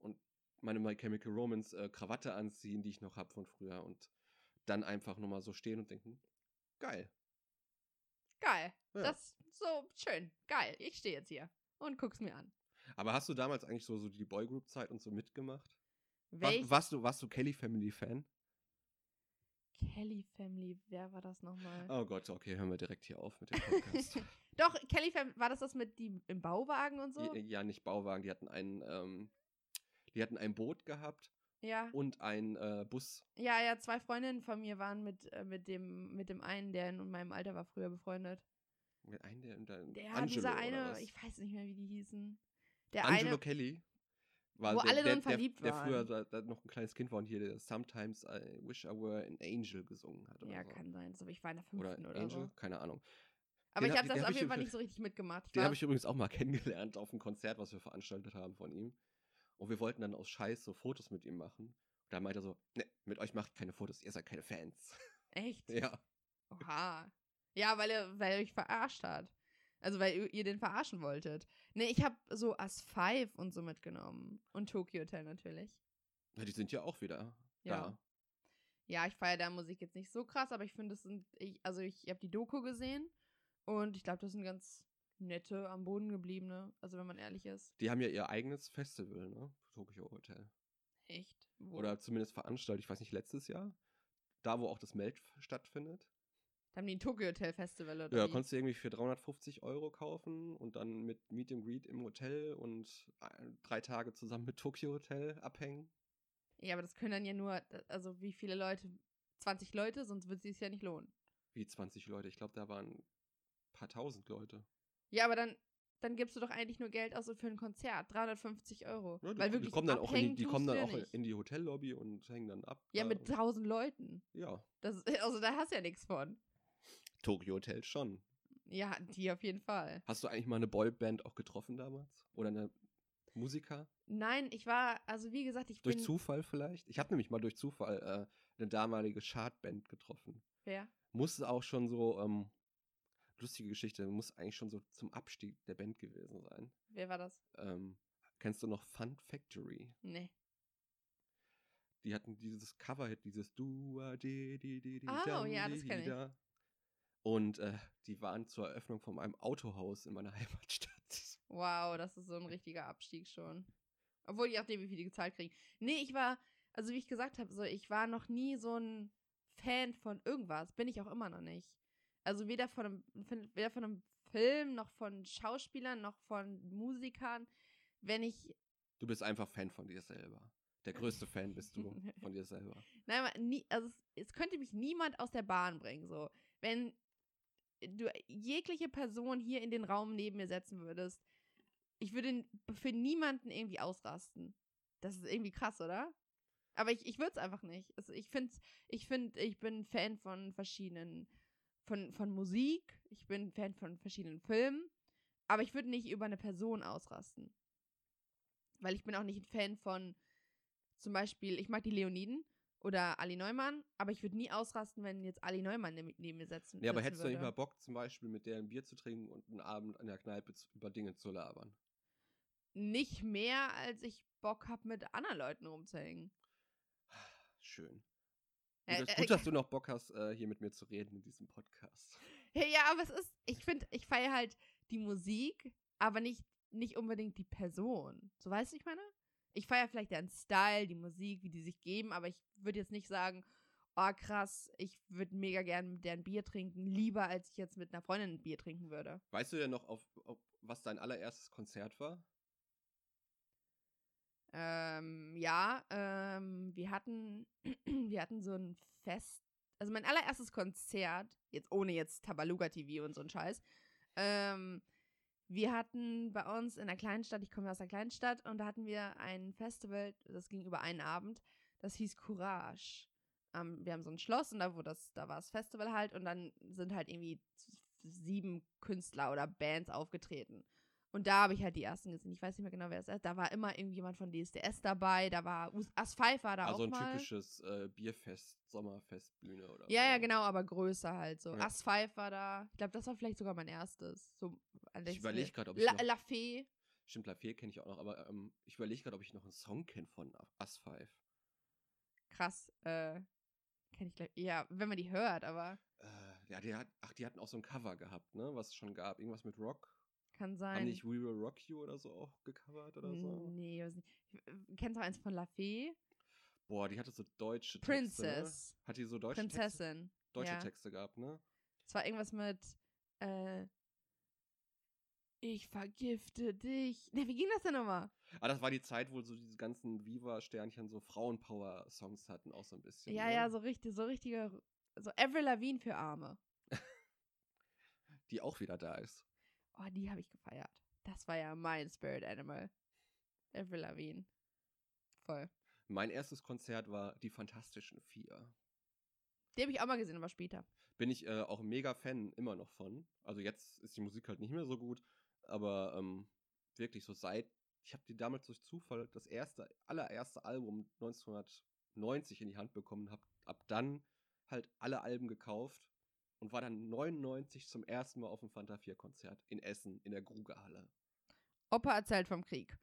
und meine My Chemical Romance äh, Krawatte anziehen, die ich noch habe von früher und dann einfach nochmal so stehen und denken, geil. Geil. Ja. Das ist so schön. Geil. Ich stehe jetzt hier und guck's mir an. Aber hast du damals eigentlich so, so die Boygroup-Zeit und so mitgemacht? War, warst du, warst du Kelly-Family-Fan? Kelly-Family, wer war das nochmal? Oh Gott, okay, hören wir direkt hier auf mit dem Podcast. Doch, Kelly-Family, war das das mit die im Bauwagen und so? Ja, nicht Bauwagen, die hatten einen, ähm, die hatten ein Boot gehabt. Ja. Und ein äh, Bus. Ja, ja, zwei Freundinnen von mir waren mit, äh, mit, dem, mit dem einen, der in meinem Alter war, früher befreundet. Mit einem, der in deinem Alter war? Ja, dieser eine, ich weiß nicht mehr, wie die hießen. Der Angelo eine, Kelly. War wo der, alle drin verliebt der, der waren. Der früher da, da noch ein kleines Kind war und hier der Sometimes I Wish I Were an Angel gesungen hat. Oder ja, so. Kann sein. Aber ich war in der fünften oder, oder Angel, so. Keine Ahnung. Aber den ich habe das auf jeden Fall nicht so richtig mitgemacht. Ich den habe ich übrigens auch mal kennengelernt auf einem Konzert, was wir veranstaltet haben von ihm. Und wir wollten dann aus Scheiß so Fotos mit ihm machen. Und da meinte er so, ne, mit euch macht keine Fotos, ihr seid keine Fans. Echt? Ja. Oha. Ja, weil er, weil er euch verarscht hat. Also, weil ihr den verarschen wolltet. Ne, ich habe so As five und so mitgenommen. Und Tokyo Hotel natürlich. Ja, die sind ja auch wieder ja. da. Ja, ich feiere da Musik jetzt nicht so krass, aber ich finde, das sind, ich, also ich habe die Doku gesehen und ich glaube, das sind ganz nette, am Boden gebliebene, also wenn man ehrlich ist. Die haben ja ihr eigenes Festival, ne? Tokyo Hotel. Echt? Wo? Oder zumindest veranstaltet, ich weiß nicht, letztes Jahr. Da, wo auch das Melt stattfindet. Da haben die ein Tokyo Hotel Festival oder ja, wie? Konntest du irgendwie für dreihundertfünfzig Euro kaufen und dann mit Meet and Greet im Hotel und drei Tage zusammen mit Tokyo Hotel abhängen. Ja, aber das können dann ja nur, also wie viele Leute? zwanzig Leute, sonst würde es sich ja nicht lohnen. Wie zwanzig Leute? Ich glaube, da waren ein paar tausend Leute. Ja, aber dann, dann gibst du doch eigentlich nur Geld aus für ein Konzert. dreihundertfünfzig Euro. Ja, weil wirklich die kommen dann auch, in die, die, kommen dann auch in die Hotellobby und hängen dann ab. Ja, mit tausend Leuten. Ja. Das, also da hast du ja nichts von. Tokyo Hotel schon. Ja, die auf jeden Fall. Hast du eigentlich mal eine Boyband auch getroffen damals? Oder eine Musiker? Nein, ich war, also wie gesagt, ich durch bin... Durch Zufall vielleicht? Ich habe nämlich mal durch Zufall äh, eine damalige Chartband getroffen. Wer? Musste auch schon so, ähm, lustige Geschichte, muss eigentlich schon so zum Abstieg der Band gewesen sein. Wer war das? Ähm, kennst du noch Fun Factory? Nee. Die hatten dieses Cover-Hit, dieses du a di di di di da. Oh ja, das kenne ich. Und äh, die waren zur Eröffnung von einem Autohaus in meiner Heimatstadt. Wow, das ist so ein richtiger Abstieg schon. Obwohl ich auch dem, wie viel die gezahlt kriegen. Nee, ich war, also wie ich gesagt habe, so, ich war noch nie so ein Fan von irgendwas. Bin ich auch immer noch nicht. Also weder von einem, weder von einem Film, noch von Schauspielern, noch von Musikern. Wenn ich... Du bist einfach Fan von dir selber. Der größte Fan bist du von dir selber. Nein, aber nie, also es, es könnte mich niemand aus der Bahn bringen, so. Wenn du jegliche Person hier in den Raum neben mir setzen würdest, ich würde für niemanden irgendwie ausrasten. Das ist irgendwie krass, oder? Aber ich, ich würde es einfach nicht. Also ich finde, ich find, ich bin Fan von verschiedenen, von, von Musik, ich bin Fan von verschiedenen Filmen, aber ich würde nicht über eine Person ausrasten. Weil ich bin auch nicht ein Fan von, zum Beispiel, ich mag die Leoniden. Oder Ali Neumann, aber ich würde nie ausrasten, wenn jetzt Ali Neumann neben mir setzen. Ja, aber hättest würde. Du nicht mal Bock, zum Beispiel mit der ein Bier zu trinken und einen Abend an der Kneipe zu, über Dinge zu labern? nicht mehr, als ich Bock habe, mit anderen Leuten rumzuhängen. Schön. Äh, das ist gut, äh, dass du noch Bock hast, äh, hier mit mir zu reden in diesem Podcast. Ja, aber es ist, ich finde, ich feiere halt die Musik, aber nicht, nicht unbedingt die Person. So, weißt du, ich meine? Ich feiere vielleicht deren Style, die Musik, wie die sich geben, aber ich würde jetzt nicht sagen, oh krass, ich würde mega gern mit deren Bier trinken, lieber als ich jetzt mit einer Freundin ein Bier trinken würde. Weißt du denn noch, auf, auf was dein allererstes Konzert war? Ähm, ja, ähm, wir hatten, wir hatten so ein Fest, also mein allererstes Konzert, jetzt ohne jetzt Tabaluga-T V und so ein Scheiß, ähm, wir hatten bei uns in einer kleinen Stadt, ich komme aus einer kleinen Stadt, und da hatten wir ein Festival, das ging über einen Abend, das hieß Courage. Ähm, wir haben so ein Schloss und da, wo das, da war das Festival halt, und dann sind halt irgendwie sieben Künstler oder Bands aufgetreten. Und da habe ich halt die ersten gesehen. Ich weiß nicht mehr genau, wer es ist. Da war immer irgendjemand von D S D S dabei. Da war As Five war da also auch mal. Also ein typisches äh, Bierfest, Sommerfestbühne oder so. Ja, ja, genau, aber größer halt so. Ja. As Five war da. Ich glaube, das war vielleicht sogar mein erstes. So, ich überlege gerade, ob ich La, noch... La Fee. Stimmt, La Fee kenne ich auch noch. Aber ähm, ich überlege gerade, ob ich noch einen Song kenne von As Five. Krass. Äh, kenne ich gleich. Ja, wenn man die hört, aber... Äh, ja, die, hat, ach, die hatten auch so ein Cover gehabt, ne? Was es schon gab. Irgendwas mit Rock. Kann sein. Haben nicht We Will Rock You oder so auch gecovert oder so? Nee, weiß nicht. Kennst du eins von La Fee? Boah, die hatte so deutsche Princess. Texte. Princess. Ne? Hat die so deutsche Prinzessin. Texte? Deutsche ja. Texte gehabt, ne? Es war irgendwas mit, äh, ich vergifte dich. Ne, wie ging das denn nochmal? Ah, das war die Zeit, wo so diese ganzen Viva-Sternchen so Frauenpower-Songs hatten, auch so ein bisschen. Ja, ne? Ja, so richtig, so richtige, so Avril Lavigne für Arme. Die auch wieder da ist. Oh, die habe ich gefeiert. Das war ja mein Spirit Animal. Avril Lavigne. Voll. Mein erstes Konzert war die Fantastischen Vier. Die habe ich auch mal gesehen, aber später. Bin ich äh, auch mega Fan immer noch von. Also jetzt ist die Musik halt nicht mehr so gut, aber ähm, wirklich so seit, ich habe die damals durch Zufall das erste, allererste Album neunzehnhundertneunzig in die Hand bekommen, habe ab dann halt alle Alben gekauft. Und war dann neunundneunzig zum ersten Mal auf dem Fanta vier Konzert in Essen, in der Grugehalle. Opa erzählt vom Krieg.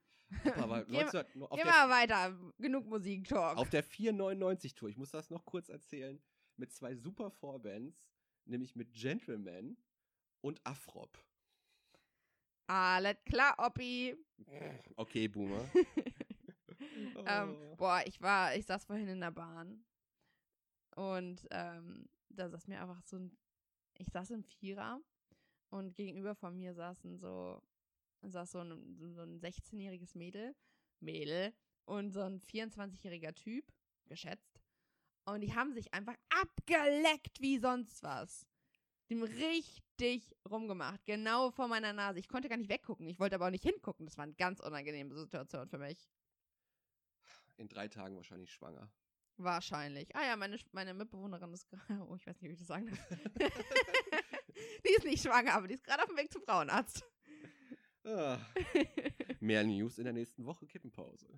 Opa war neunzehnhundert, auf immer der, weiter, genug Musik-Talk. Auf der vierhundertneunundneunzig-Tour, ich muss das noch kurz erzählen, mit zwei super Vorbands, nämlich mit Gentleman und Afrop. Alles klar, Oppi. Okay, Boomer. oh. ähm, boah, ich war, ich saß vorhin in der Bahn und ähm, da saß mir einfach so ein, ich saß im Vierer und gegenüber von mir saßen so, saß so ein, so ein sechzehnjähriges Mädel, Mädel und so ein vierundzwanzigjähriger Typ, geschätzt. Und die haben sich einfach abgeleckt wie sonst was. Dem richtig rumgemacht, genau vor meiner Nase. Ich konnte gar nicht weggucken, ich wollte aber auch nicht hingucken. Das war eine ganz unangenehme Situation für mich. In drei Tagen wahrscheinlich schwanger. Wahrscheinlich. Ah ja, meine, meine Mitbewohnerin ist gerade, oh, ich weiß nicht, wie ich das sagen darf. Die ist nicht schwanger, aber die ist gerade auf dem Weg zum Frauenarzt. Ah, mehr News in der nächsten Woche, Kippenpause.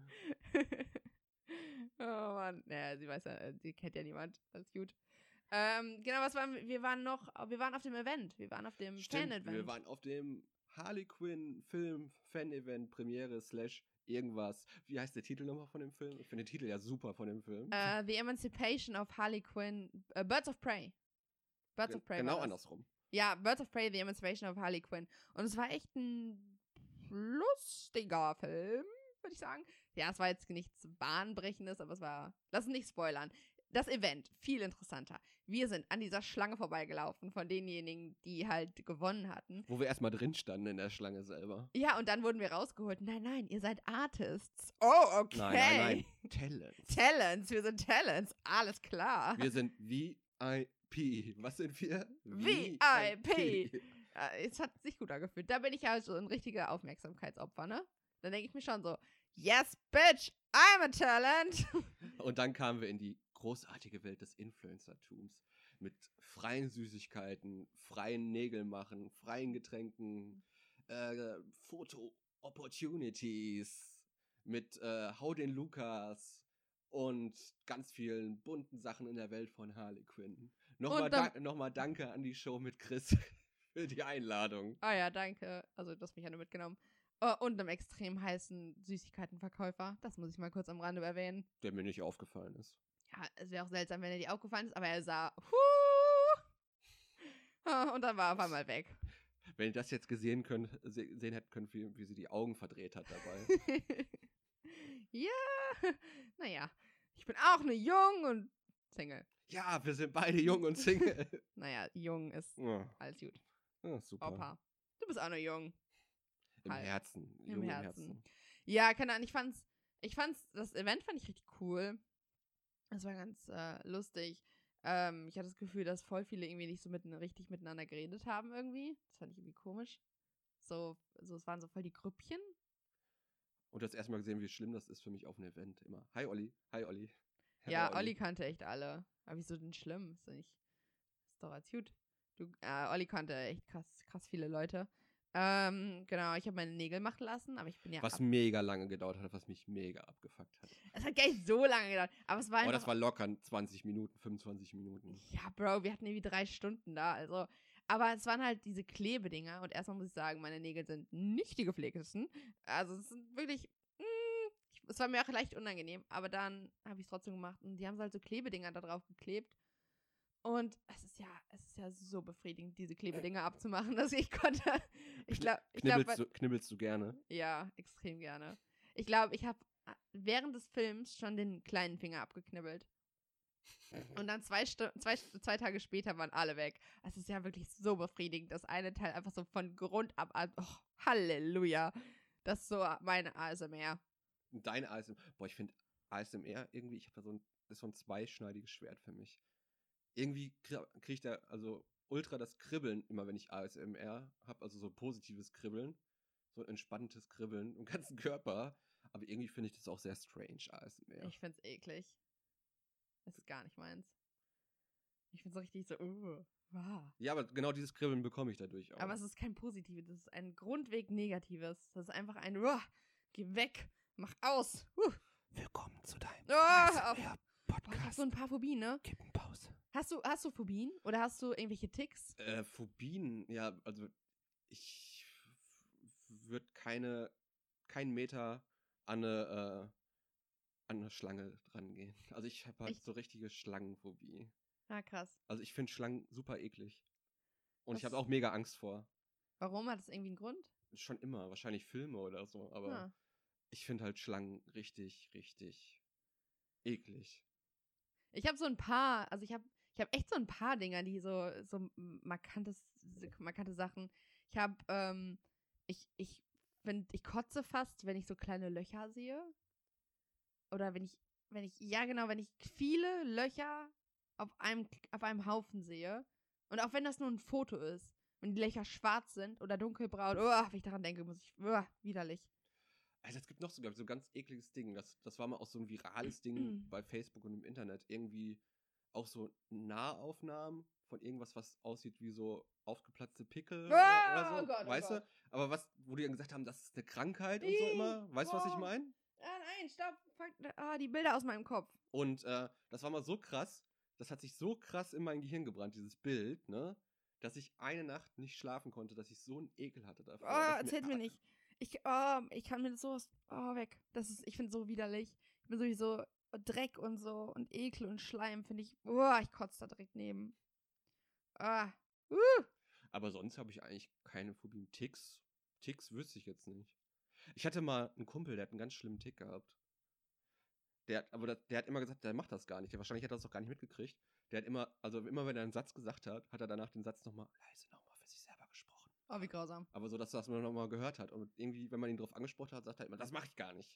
Oh Mann, naja, sie weiß ja, sie kennt ja niemand, alles gut. Ähm, genau, was waren, wir waren noch, wir waren auf dem Event, wir waren auf dem Stimmt, Fan-Event. wir waren auf dem Harley Quinn Film Fan-Event Premiere slash irgendwas. Wie heißt der Titel nochmal von dem Film? Ich finde den Titel ja super von dem Film. Uh, The Emancipation of Harley Quinn. Uh, Birds of Prey. Birds Ge- of Prey. Genau andersrum. Ja, Birds of Prey, The Emancipation of Harley Quinn. Und es war echt ein lustiger Film, würde ich sagen. Ja, es war jetzt nichts Bahnbrechendes, aber es war... Lass uns nicht spoilern. Das Event, viel interessanter. Wir sind an dieser Schlange vorbeigelaufen von denjenigen, die halt gewonnen hatten. Wo wir erstmal drin standen in der Schlange selber. Ja, und dann wurden wir rausgeholt. Nein, nein, ihr seid Artists. Oh, okay. Nein, nein, nein. Talents. Talents, wir sind Talents. Alles klar. Wir sind V I P. Was sind wir? V I P. V I P. Ja, es hat sich gut angefühlt. Da bin ich ja so ein richtiger Aufmerksamkeitsopfer, ne? Dann denke ich mir schon so, yes, bitch, I'm a talent. Und dann kamen wir in die großartige Welt des Influencer-Tums mit freien Süßigkeiten, freien Nägel machen, freien Getränken, äh, Foto-Opportunities mit äh, Hau den Lukas und ganz vielen bunten Sachen in der Welt von Harley Quinn. Nochmal, dann, da, nochmal danke an die Show mit Chris für die Einladung. Ah ja, danke. Also, du hast mich ja nur mitgenommen. Und einem extrem heißen Süßigkeitenverkäufer. Das muss ich mal kurz am Rande erwähnen. Der mir nicht aufgefallen ist. Ja, es wäre auch seltsam, wenn er dir aufgefallen ist, aber er sah, huh! Und dann war er auf einmal weg. Wenn ihr das jetzt gesehen könnt, sehen hätten können, wie, wie sie die Augen verdreht hat dabei. Ja, naja, ich bin auch nur jung und Single. Ja, wir sind beide jung und Single. Naja, jung ist ja. Alles gut. Ja, super. Opa, du bist auch nur jung. Im halt. Herzen. Im Herzen. Herzen. Ja, keine Ahnung, ich fand's, ich fand's, das Event fand ich richtig cool. Das war ganz äh, lustig. Ähm, ich hatte das Gefühl, dass voll viele irgendwie nicht so mit, richtig miteinander geredet haben irgendwie. Das fand ich irgendwie komisch. So, so, es waren so voll die Grüppchen. Und du hast erstmal gesehen, wie schlimm das ist für mich auf einem Event immer. Hi Olli, hi Olli. Hello, ja, Olli. Olli kannte echt alle. Aber wieso denn schlimm? Ist doch, nicht, ist doch als gut. Du, äh, Olli kannte echt krass, krass viele Leute. Ähm, genau, ich habe meine Nägel machen lassen, aber ich bin ja... Was ab- mega lange gedauert hat, was mich mega abgefuckt hat. Es hat gar nicht so lange gedauert, aber es war... Oh, das war locker zwanzig Minuten, fünfundzwanzig Minuten. Ja, Bro, wir hatten irgendwie drei Stunden da, also... Aber es waren halt diese Klebedinger und erstmal muss ich sagen, meine Nägel sind nicht die gepflegtesten. Also es sind wirklich... Mm, ich, es war mir auch leicht unangenehm, aber dann habe ich es trotzdem gemacht und die haben halt so Klebedinger da drauf geklebt. Und es ist ja, es ist ja so befriedigend, diese Klebedinger abzumachen, dass ich konnte. Ich glaube, ich glaub, knibbelst, du, knibbelst du gerne? Ja, extrem gerne. Ich glaube, ich habe während des Films schon den kleinen Finger abgeknibbelt. Und dann zwei, Stu- zwei, zwei Tage später waren alle weg. Es ist ja wirklich so befriedigend, das eine Teil einfach so von Grund ab an. Oh, Halleluja. Das ist so meine A S M R. Deine A S M R? Boah, ich finde A S M R irgendwie, ich habe da so ein, das ist so ein zweischneidiges Schwert für mich. Irgendwie kriege ich da also ultra das Kribbeln immer, wenn ich A S M R habe, also so ein positives Kribbeln, so ein entspanntes Kribbeln im ganzen Körper, aber irgendwie finde ich das auch sehr strange, A S M R. Ich finde es eklig. Das ist gar nicht meins. Ich finde es richtig so, uh, wow. Ja, aber genau dieses Kribbeln bekomme ich dadurch auch. Aber es ist kein positives, das ist ein grundweg negatives. Das ist einfach ein, uh, geh weg, mach aus. Uh. Willkommen zu deinem oh, A S M R. Podcast. Boah, ich hab so ein paar Phobien, ne? Kippenpause. Hast du, hast du Phobien? Oder hast du irgendwelche Ticks? Äh, Phobien, ja, also ich würde keine, keinen Meter an eine, äh, an eine Schlange dran gehen. Also ich habe halt Echt? so richtige Schlangenphobie. Ah, krass. Also ich finde Schlangen super eklig. Und Was? ich habe auch mega Angst vor. Warum? Hat das irgendwie einen Grund? Schon immer, wahrscheinlich Filme oder so, aber ah. ich finde halt Schlangen richtig, richtig eklig. Ich habe so ein paar, also ich habe ich hab echt so ein paar Dinger, die so, so markantes, markante Sachen. Ich habe, ähm, ich, ich finde, ich kotze fast, wenn ich so kleine Löcher sehe. Oder wenn ich, wenn ich, ja genau, wenn ich viele Löcher auf einem, auf einem Haufen sehe. Und auch wenn das nur ein Foto ist, wenn die Löcher schwarz sind oder dunkelbraun, oh, wenn ich daran denke, muss ich, oh, widerlich. Also es gibt noch so, glaube ich, so ein ganz ekliges Ding. Das, das war mal auch so ein virales Ding bei Facebook und im Internet. Irgendwie auch so Nahaufnahmen von irgendwas, was aussieht wie so aufgeplatzte Pickel oh, oder so. Oh Gott, weißt oh du? Gott. Aber was, wo die dann gesagt haben, das ist eine Krankheit und so immer. Weißt du, oh. was ich meine? Ah, nein, stopp. Ah, die Bilder aus meinem Kopf. Und äh, das war mal so krass, das hat sich so krass in mein Gehirn gebrannt, dieses Bild, ne? Dass ich eine Nacht nicht schlafen konnte, dass ich so einen Ekel hatte dafür. Oh, erzählt mir, mir nicht. Ich, oh, ich kann mir das so oh, weg. Das ist, ich finde es so widerlich. Ich bin sowieso Dreck und so und Ekel und Schleim, finde ich. Oh, ich kotze da direkt neben. Ah, uh. Aber sonst habe ich eigentlich keine Phobien. Ticks, Ticks wüsste ich jetzt nicht. Ich hatte mal einen Kumpel, der hat einen ganz schlimmen Tick gehabt. Der hat, aber der hat immer gesagt, der macht das gar nicht. Der wahrscheinlich hat das auch gar nicht mitgekriegt. Der hat immer, also immer wenn er einen Satz gesagt hat, hat er danach den Satz nochmal leise nochmal für sich selber gesprochen. Oh, wie grausam. Aber so, dass das man nochmal gehört hat. Und irgendwie, wenn man ihn drauf angesprochen hat, sagt er immer, das mache ich gar nicht.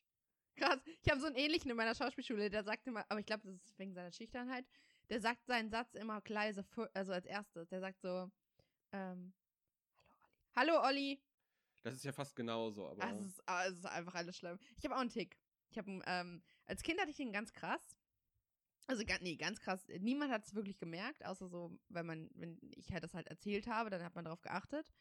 Krass. Ich habe so einen ähnlichen in meiner Schauspielschule, der sagt immer, aber ich glaube, das ist wegen seiner Schüchternheit, der sagt seinen Satz immer leise, also als erstes. Der sagt so, ähm, hallo Olli. Hallo Olli. Das ist ja fast genauso, aber. Es ist, es ist einfach alles schlimm. Ich habe auch einen Tick. Ich habe, ähm, als Kind hatte ich den ganz krass. Also, nee, ganz krass. Niemand hat es wirklich gemerkt, außer so, wenn man, wenn ich halt das halt erzählt habe, dann hat man darauf geachtet.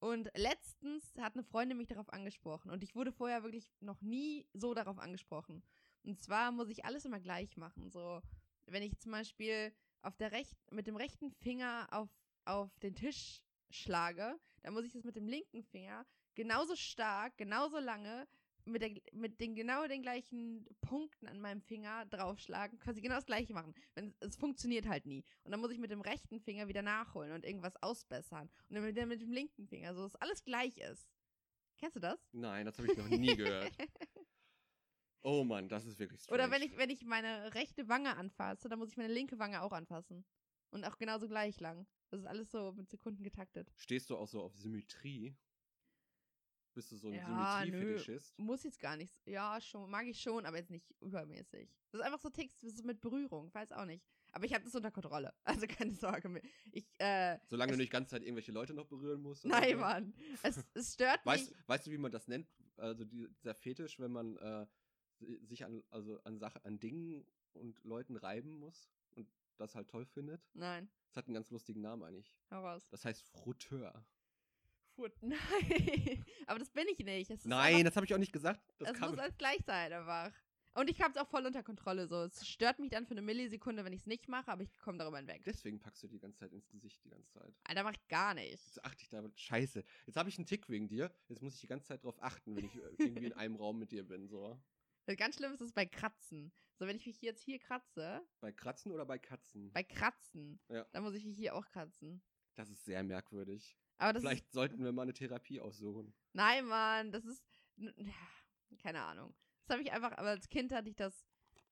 Und letztens hat eine Freundin mich darauf angesprochen. Und ich wurde vorher wirklich noch nie so darauf angesprochen. Und zwar muss ich alles immer gleich machen. So, wenn ich zum Beispiel auf der rechten, mit dem rechten Finger auf, auf den Tisch schlage, dann muss ich das mit dem linken Finger genauso stark, genauso lange mit, der, mit den genau den gleichen Punkten an meinem Finger draufschlagen, quasi genau das Gleiche machen. Wenn, es funktioniert halt nie. Und dann muss ich mit dem rechten Finger wieder nachholen und irgendwas ausbessern. Und dann wieder mit dem linken Finger, so dass alles gleich ist. Kennst du das? Nein, das habe ich noch nie gehört. Oh Mann, das ist wirklich strange. Oder wenn ich, wenn ich meine rechte Wange anfasse, dann muss ich meine linke Wange auch anfassen. Und auch genauso gleich lang. Das ist alles so mit Sekunden getaktet. Stehst du auch so auf Symmetrie? Bist du so ein ja, Symmetrie-Fetischist? Muss jetzt gar nicht. Ja, schon, mag ich schon, aber jetzt nicht übermäßig. Das ist einfach so Text mit Berührung, weiß auch nicht. Aber ich habe das unter Kontrolle, also keine Sorge. Ich, äh, Solange es, du nicht die ganze Zeit irgendwelche Leute noch berühren musst? Nein, so. Mann, es, es stört weißt, mich. Weißt du, wie man das nennt? Also dieser Fetisch, wenn man äh, sich an, also an, Sache, an Dingen und Leuten reiben muss und das halt toll findet? Nein. Das hat einen ganz lustigen Namen eigentlich. Hau raus. Das heißt Frotteur. Nein, aber das bin ich nicht. Das Nein, einfach, das habe ich auch nicht gesagt. Das, das muss alles gleich sein einfach. Und ich habe es auch voll unter Kontrolle. So. Es stört mich dann für eine Millisekunde, wenn ich es nicht mache, aber ich komme darüber hinweg. Deswegen packst du die ganze Zeit ins Gesicht, die ganze Zeit. Alter, mach ich gar nicht. Jetzt achte ich da. Scheiße. Jetzt habe ich einen Tick wegen dir. Jetzt muss ich die ganze Zeit drauf achten, wenn ich irgendwie in einem Raum mit dir bin. So. Das ganz schlimm ist es bei Kratzen. So, wenn ich mich jetzt hier kratze. Bei Kratzen oder bei Katzen? Bei Kratzen. Ja. Dann muss ich mich hier auch kratzen. Das ist sehr merkwürdig. Aber das Vielleicht ist, sollten wir mal eine Therapie aussuchen. Nein, Mann, das ist, keine Ahnung. Das habe ich einfach, aber als Kind hatte ich das,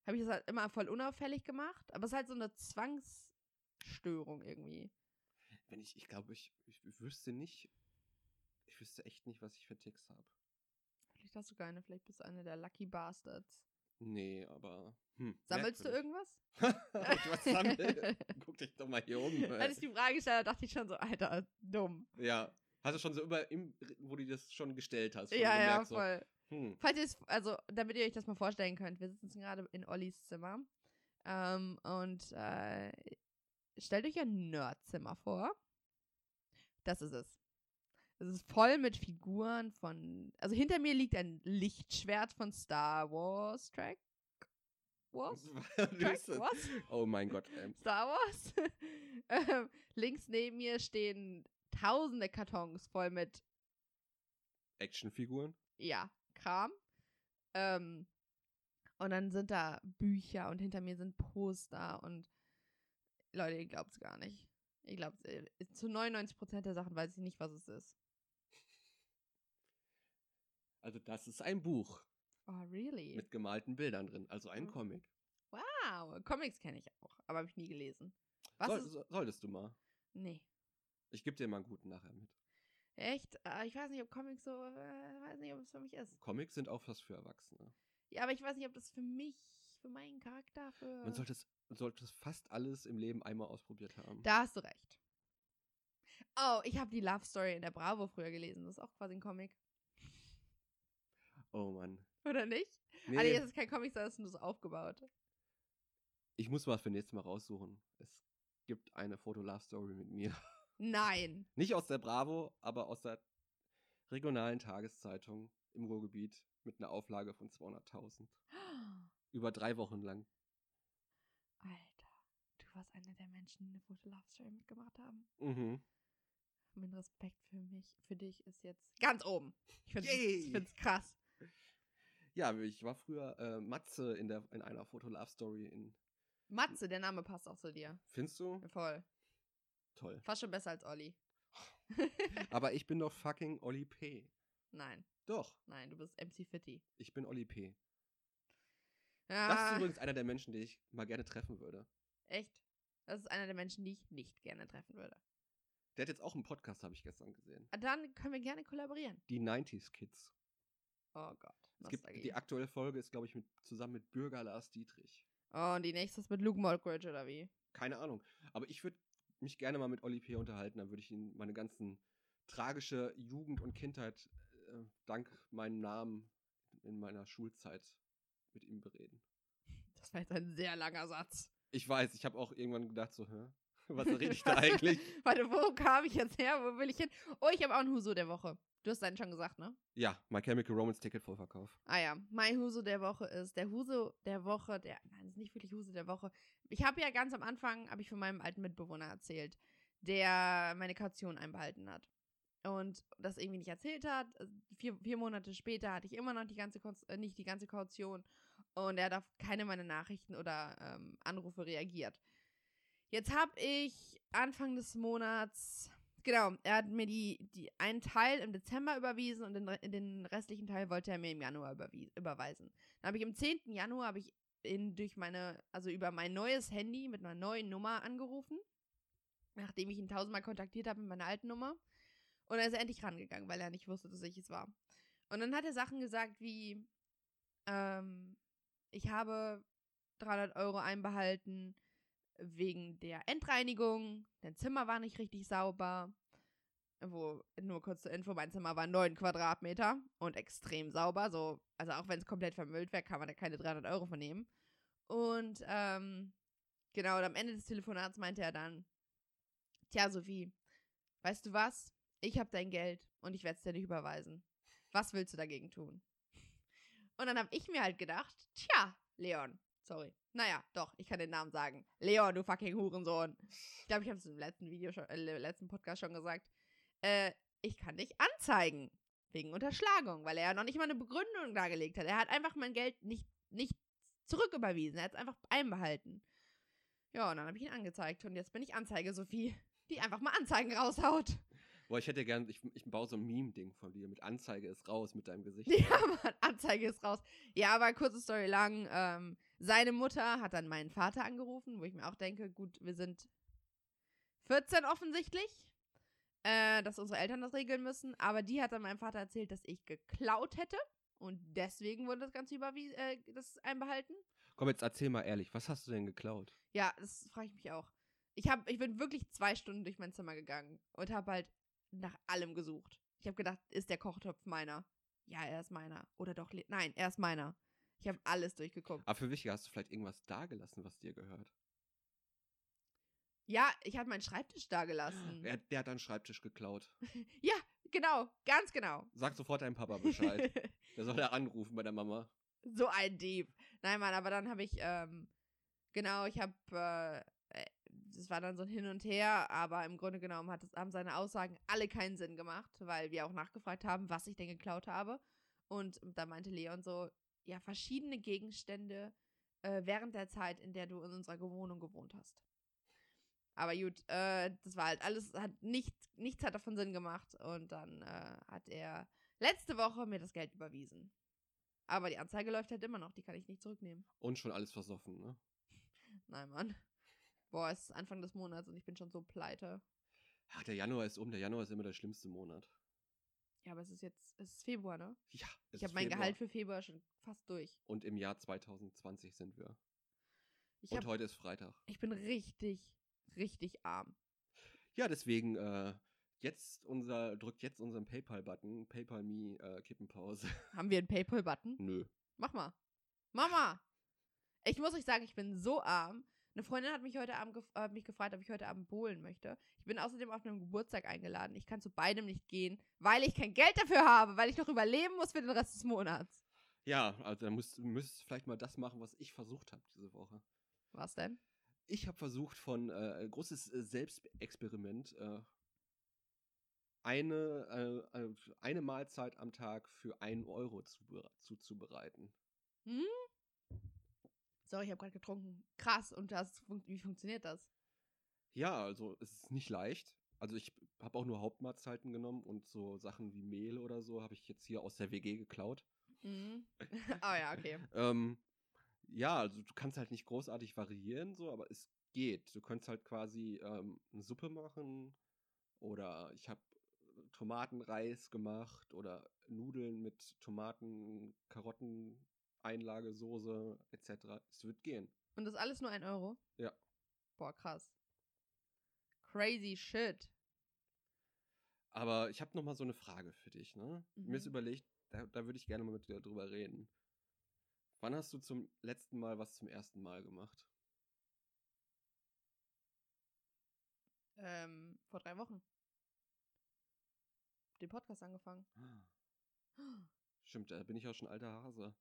habe ich das halt immer voll unauffällig gemacht. Aber es ist halt so eine Zwangsstörung irgendwie. Wenn ich, ich glaube, ich, ich wüsste nicht, ich wüsste echt nicht, was ich für Ticks habe. Vielleicht hast du keine, vielleicht bist du eine der Lucky Bastards. Nee, aber... Hm, sammelst du irgendwas? Was sammel? Guck dich doch mal hier um. Als ich die Frage gestellt habe, dachte ich schon so, Alter, dumm. Ja, hast du schon so über, wo du das schon gestellt hast. Schon ja, ja, so, voll. Hm. Falls ihr es, also, damit ihr euch das mal vorstellen könnt, wir sitzen gerade in Ollis Zimmer ähm, und äh, stellt euch ein Nerdzimmer vor. Das ist es. Es ist voll mit Figuren von, also hinter mir liegt ein Lichtschwert von Star Wars Track. Wars? Track Wars? Oh mein Gott. Ähm. Star Wars? ähm, links neben mir stehen tausende Kartons voll mit Actionfiguren? Ja, Kram. Ähm, und dann sind da Bücher und hinter mir sind Poster und Leute, ihr glaubt's gar nicht. Ich glaube, zu neunundneunzig Prozent der Sachen weiß ich nicht, was es ist. Also das ist ein Buch. Oh, really? Mit gemalten Bildern drin, also ein oh. Comic. Wow, Comics kenne ich auch, aber habe ich nie gelesen. Was Soll, so, solltest du mal? Nee. Ich gebe dir mal einen guten nachher mit. Echt? Ich weiß nicht, ob Comics so, äh, weiß nicht, ob es für mich ist. Comics sind auch was für Erwachsene. Ja, aber ich weiß nicht, ob das für mich, für meinen Charakter, für... Man sollte es solltest fast alles im Leben einmal ausprobiert haben. Da hast du recht. Oh, ich habe die Love Story in der Bravo früher gelesen. Das ist auch quasi ein Comic. Oh Mann. Oder nicht? Nee. Also, das ist kein Comic, sondern das ist nur so aufgebaut. Ich muss was für nächstes Mal raussuchen. Es gibt eine Foto-Love-Story mit mir. Nein. Nicht aus der Bravo, aber aus der regionalen Tageszeitung im Ruhrgebiet mit einer Auflage von zweihunderttausend. Über drei Wochen lang. Alter, du warst einer der Menschen, die eine gute Love Story mitgemacht haben. Mhm. Mein Respekt für mich, für dich ist jetzt ganz oben. Ich find's, ich find's krass. Ja, ich war früher äh, Matze in, der, in einer Foto-Love-Story. In Matze, der Name passt auch zu dir. Findest du? Voll. Toll. Fast schon besser als Olli. Aber ich bin doch fucking Olli P. Nein. Doch. Nein, du bist M C Fitty. Ich bin Olli P. Ja. Das ist übrigens einer der Menschen, die ich mal gerne treffen würde. Echt? Das ist einer der Menschen, die ich nicht gerne treffen würde. Der hat jetzt auch einen Podcast, habe ich gestern gesehen. Dann können wir gerne kollaborieren. Die neunziger Kids. Oh Gott. Es gibt, die aktuelle Folge ist, glaube ich, mit, zusammen mit Bürger Lars Dietrich. Oh, und die nächste ist mit Luke Mockridge oder wie? Keine Ahnung. Aber ich würde mich gerne mal mit Olli P. unterhalten. Dann würde ich ihn meine ganzen tragische Jugend und Kindheit äh, dank meinem Namen in meiner Schulzeit mit ihm bereden. Das war jetzt ein sehr langer Satz. Ich weiß, ich habe auch irgendwann gedacht so, hä? Was rede ich da eigentlich? Warte, wo kam ich jetzt her? Wo will ich hin? Oh, ich habe auch einen Huso der Woche. Du hast deinen schon gesagt, ne? Ja, My Chemical Romance Ticket Vorverkauf. Ah ja, mein Huso der Woche ist der Huso der Woche, der, nein, das ist nicht wirklich Huso der Woche. Ich habe ja ganz am Anfang, habe ich von meinem alten Mitbewohner erzählt, der meine Kaution einbehalten hat. und das irgendwie nicht erzählt hat. Vier, vier Monate später hatte ich immer noch die ganze Kaution, nicht die ganze Kaution und er hat auf keine meiner Nachrichten oder ähm, Anrufe reagiert. Jetzt habe ich Anfang des Monats, genau, er hat mir die, die einen Teil im Dezember überwiesen und den, den restlichen Teil wollte er mir im Januar überwies, überweisen. Dann habe ich am zehnten Januar habe ich in, durch meine, also über mein neues Handy mit einer neuen Nummer angerufen, nachdem ich ihn tausendmal kontaktiert habe mit meiner alten Nummer. Und er ist endlich rangegangen, weil er nicht wusste, dass ich es war. Und dann hat er Sachen gesagt wie, ähm, ich habe dreihundert Euro einbehalten wegen der Endreinigung, dein Zimmer war nicht richtig sauber. Wo, nur kurz zur Info, mein Zimmer war neun Quadratmeter und extrem sauber. So, also auch wenn es komplett vermüllt wäre, kann man da keine dreihundert Euro von nehmen. Und ähm, genau, und am Ende des Telefonats meinte er dann, tja, Sophie, weißt du was? Ich habe dein Geld und ich werde es dir nicht überweisen. Was willst du dagegen tun? Und dann habe ich mir halt gedacht, tja, Leon, sorry. Naja, doch, ich kann den Namen sagen. Leon, du fucking Hurensohn. Ich glaube, ich habe es im letzten Video schon, äh, letzten Podcast schon gesagt. Äh, ich kann dich anzeigen. Wegen Unterschlagung, weil er ja noch nicht mal eine Begründung dargelegt hat. Er hat einfach mein Geld nicht, nicht zurücküberwiesen. Er hat es einfach einbehalten. Ja, und dann habe ich ihn angezeigt. Und jetzt bin ich Anzeige, Sophie, die einfach mal Anzeigen raushaut. Boah, ich hätte gern, ich, ich baue so ein Meme-Ding von dir mit Anzeige ist raus mit deinem Gesicht. Ja, Mann, Anzeige ist raus. Ja, aber kurze Story lang. Ähm, seine Mutter hat dann meinen Vater angerufen, wo ich mir auch denke, gut, wir sind vierzehn offensichtlich, äh, dass unsere Eltern das regeln müssen. Aber die hat dann meinem Vater erzählt, dass ich geklaut hätte und deswegen wurde das Ganze überwies- äh, das einbehalten. Komm, jetzt erzähl mal ehrlich, was hast du denn geklaut? Ja, das frage ich mich auch. Ich, hab, ich bin wirklich zwei Stunden durch mein Zimmer gegangen und habe halt nach allem gesucht. Ich habe gedacht, ist der Kochtopf meiner? Ja, er ist meiner. Oder doch, le- nein, er ist meiner. Ich habe alles durchgeguckt. Aber für wichtiger, hast du vielleicht irgendwas dagelassen, was dir gehört? Ja, ich habe meinen Schreibtisch dagelassen. Der, der hat deinen Schreibtisch geklaut. Ja, genau, ganz genau. Sag sofort deinem Papa Bescheid. Der soll da anrufen bei der Mama. So ein Dieb. Nein, Mann, aber dann habe ich, ähm, genau, ich habe, äh, es war dann so ein Hin und Her, aber im Grunde genommen hat es, haben seine Aussagen alle keinen Sinn gemacht, weil wir auch nachgefragt haben, was ich denn geklaut habe. Und da meinte Leon so, ja, verschiedene Gegenstände äh, während der Zeit, in der du in unserer Wohnung gewohnt hast. Aber gut, äh, das war halt alles, hat nicht, nichts hat davon Sinn gemacht. Und dann äh, hat er letzte Woche mir das Geld überwiesen. Aber die Anzeige läuft halt immer noch, die kann ich nicht zurücknehmen. Und schon alles versoffen, ne? Nein, Mann. Boah, es ist Anfang des Monats und ich bin schon so pleite. Ach, der Januar ist um. Der Januar ist immer der schlimmste Monat. Ja, aber es ist jetzt, es ist Februar, ne? Ja, es ist Februar. Ich habe mein Gehalt für Februar schon fast durch. Und im Jahr zwanzig zwanzig sind wir. Ich und hab, heute ist Freitag. Ich bin richtig, richtig arm. Ja, deswegen, äh, jetzt unser, drückt jetzt unseren PayPal-Button. PayPal Me, äh, Kippenpause. Haben wir einen PayPal-Button? Nö. Mach mal. Mach mal. Ich muss euch sagen, ich bin so arm. Eine Freundin hat mich heute Abend gef- äh, mich gefragt, ob ich heute Abend bowlen möchte. Ich bin außerdem auf einem Geburtstag eingeladen. Ich kann zu beidem nicht gehen, weil ich kein Geld dafür habe, weil ich noch überleben muss für den Rest des Monats. Ja, also dann musst, müsstest du vielleicht mal das machen, was ich versucht habe diese Woche. Was denn? Ich habe versucht von, äh, großes Selbstexperiment, äh, eine, äh, eine Mahlzeit am Tag für einen Euro zuzubereiten. Hm? Sorry, ich habe gerade getrunken. Krass, und das, wie funktioniert das? Ja, also es ist nicht leicht. Also ich habe auch nur Hauptmahlzeiten genommen und so Sachen wie Mehl oder so habe ich jetzt hier aus der W G geklaut. Mhm. Ah ja, okay. ähm, ja, also du kannst halt nicht großartig variieren, so, aber es geht. Du könntest halt quasi ähm, eine Suppe machen oder ich habe Tomatenreis gemacht oder Nudeln mit Tomaten, Karotten, Einlage, Soße, et cetera. Es wird gehen. Und das alles nur ein Euro? Ja. Boah, krass. Crazy shit. Aber ich habe nochmal so eine Frage für dich, ne? Mhm. Mir ist überlegt, da, da würde ich gerne mal mit dir drüber reden. Wann hast du zum letzten Mal was zum ersten Mal gemacht? Ähm, vor drei Wochen. Den Podcast angefangen. Ah. Stimmt, da bin ich auch schon alter Hase.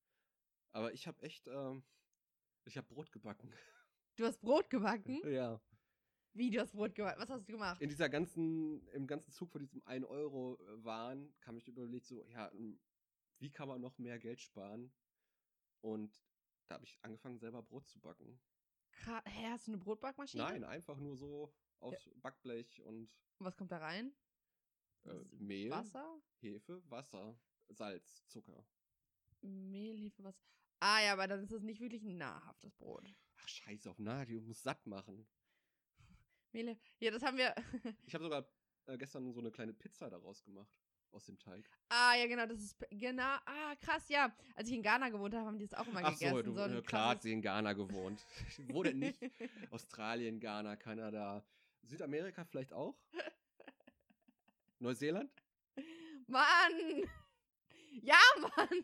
Aber ich habe echt, ähm, ich habe Brot gebacken. Du hast Brot gebacken? Ja. Videos Brot gemacht. Was hast du gemacht? In dieser ganzen, im ganzen Zug von diesem ein Euro Waren kam ich überlegt so, ja, wie kann man noch mehr Geld sparen? Und da habe ich angefangen, selber Brot zu backen. Krass. Hä, hast du eine Brotbackmaschine? Nein, einfach nur so aufs ja. Backblech und... Und was kommt da rein? Äh, Mehl, Wasser? Hefe, Wasser, Salz, Zucker. Mehl, Hefe, Wasser. Ah ja, aber dann ist das nicht wirklich ein nahrhaftes Brot. Ach, scheiß auf Nahrheit, du musst satt machen. Mehl, ja, das haben wir... Ich habe sogar äh, gestern so eine kleine Pizza daraus gemacht. Aus dem Teig. Ah, ja, genau, das ist, genau, ah, krass, ja. Als ich in Ghana gewohnt habe, haben die das auch immer Ach gegessen. Ach so, so klar hat sie in Ghana gewohnt. Wo denn nicht? Australien, Ghana, Kanada, Südamerika vielleicht auch? Neuseeland? Mann! Ja, Mann!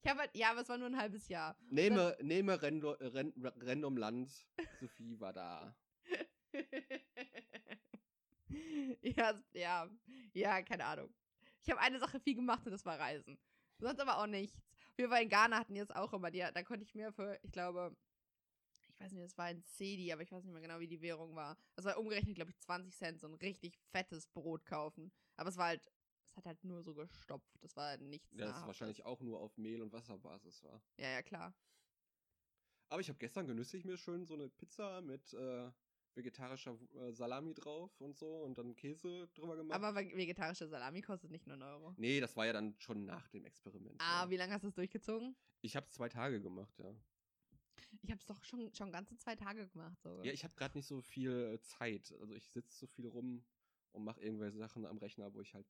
Ich habe halt, ja, aber es war nur ein halbes Jahr. Und nehme, dann, nehme Rendo, Ren, Random Land. Sophie war da. ja, ja, ja, keine Ahnung. Ich habe eine Sache viel gemacht und das war Reisen. Sonst aber auch nichts. Wir waren in Ghana, hatten jetzt auch immer. Die, da konnte ich mir für, ich glaube, ich weiß nicht, das war ein Cedi, aber ich weiß nicht mehr genau, wie die Währung war. Das war umgerechnet, glaube ich, zwanzig Cent, so ein richtig fettes Brot kaufen. Aber es war halt, es hat halt nur so gestopft. Das war nichts. Ja, das wahrscheinlich auch nur auf Mehl- und Wasserbasis war. Ja, ja, klar. Aber ich habe gestern genüsslich mir schön so eine Pizza mit äh, vegetarischer äh, Salami drauf und so und dann Käse drüber gemacht. Aber vegetarische Salami kostet nicht nur einen Euro. Nee, das war ja dann schon nach dem Experiment. Ah, ja. Wie lange hast du es durchgezogen? Ich habe es zwei Tage gemacht, ja. Ich habe es doch schon, schon ganze zwei Tage gemacht. Sogar. Ja, ich habe gerade nicht so viel Zeit. Also ich sitze so viel rum und mache irgendwelche Sachen am Rechner, wo ich halt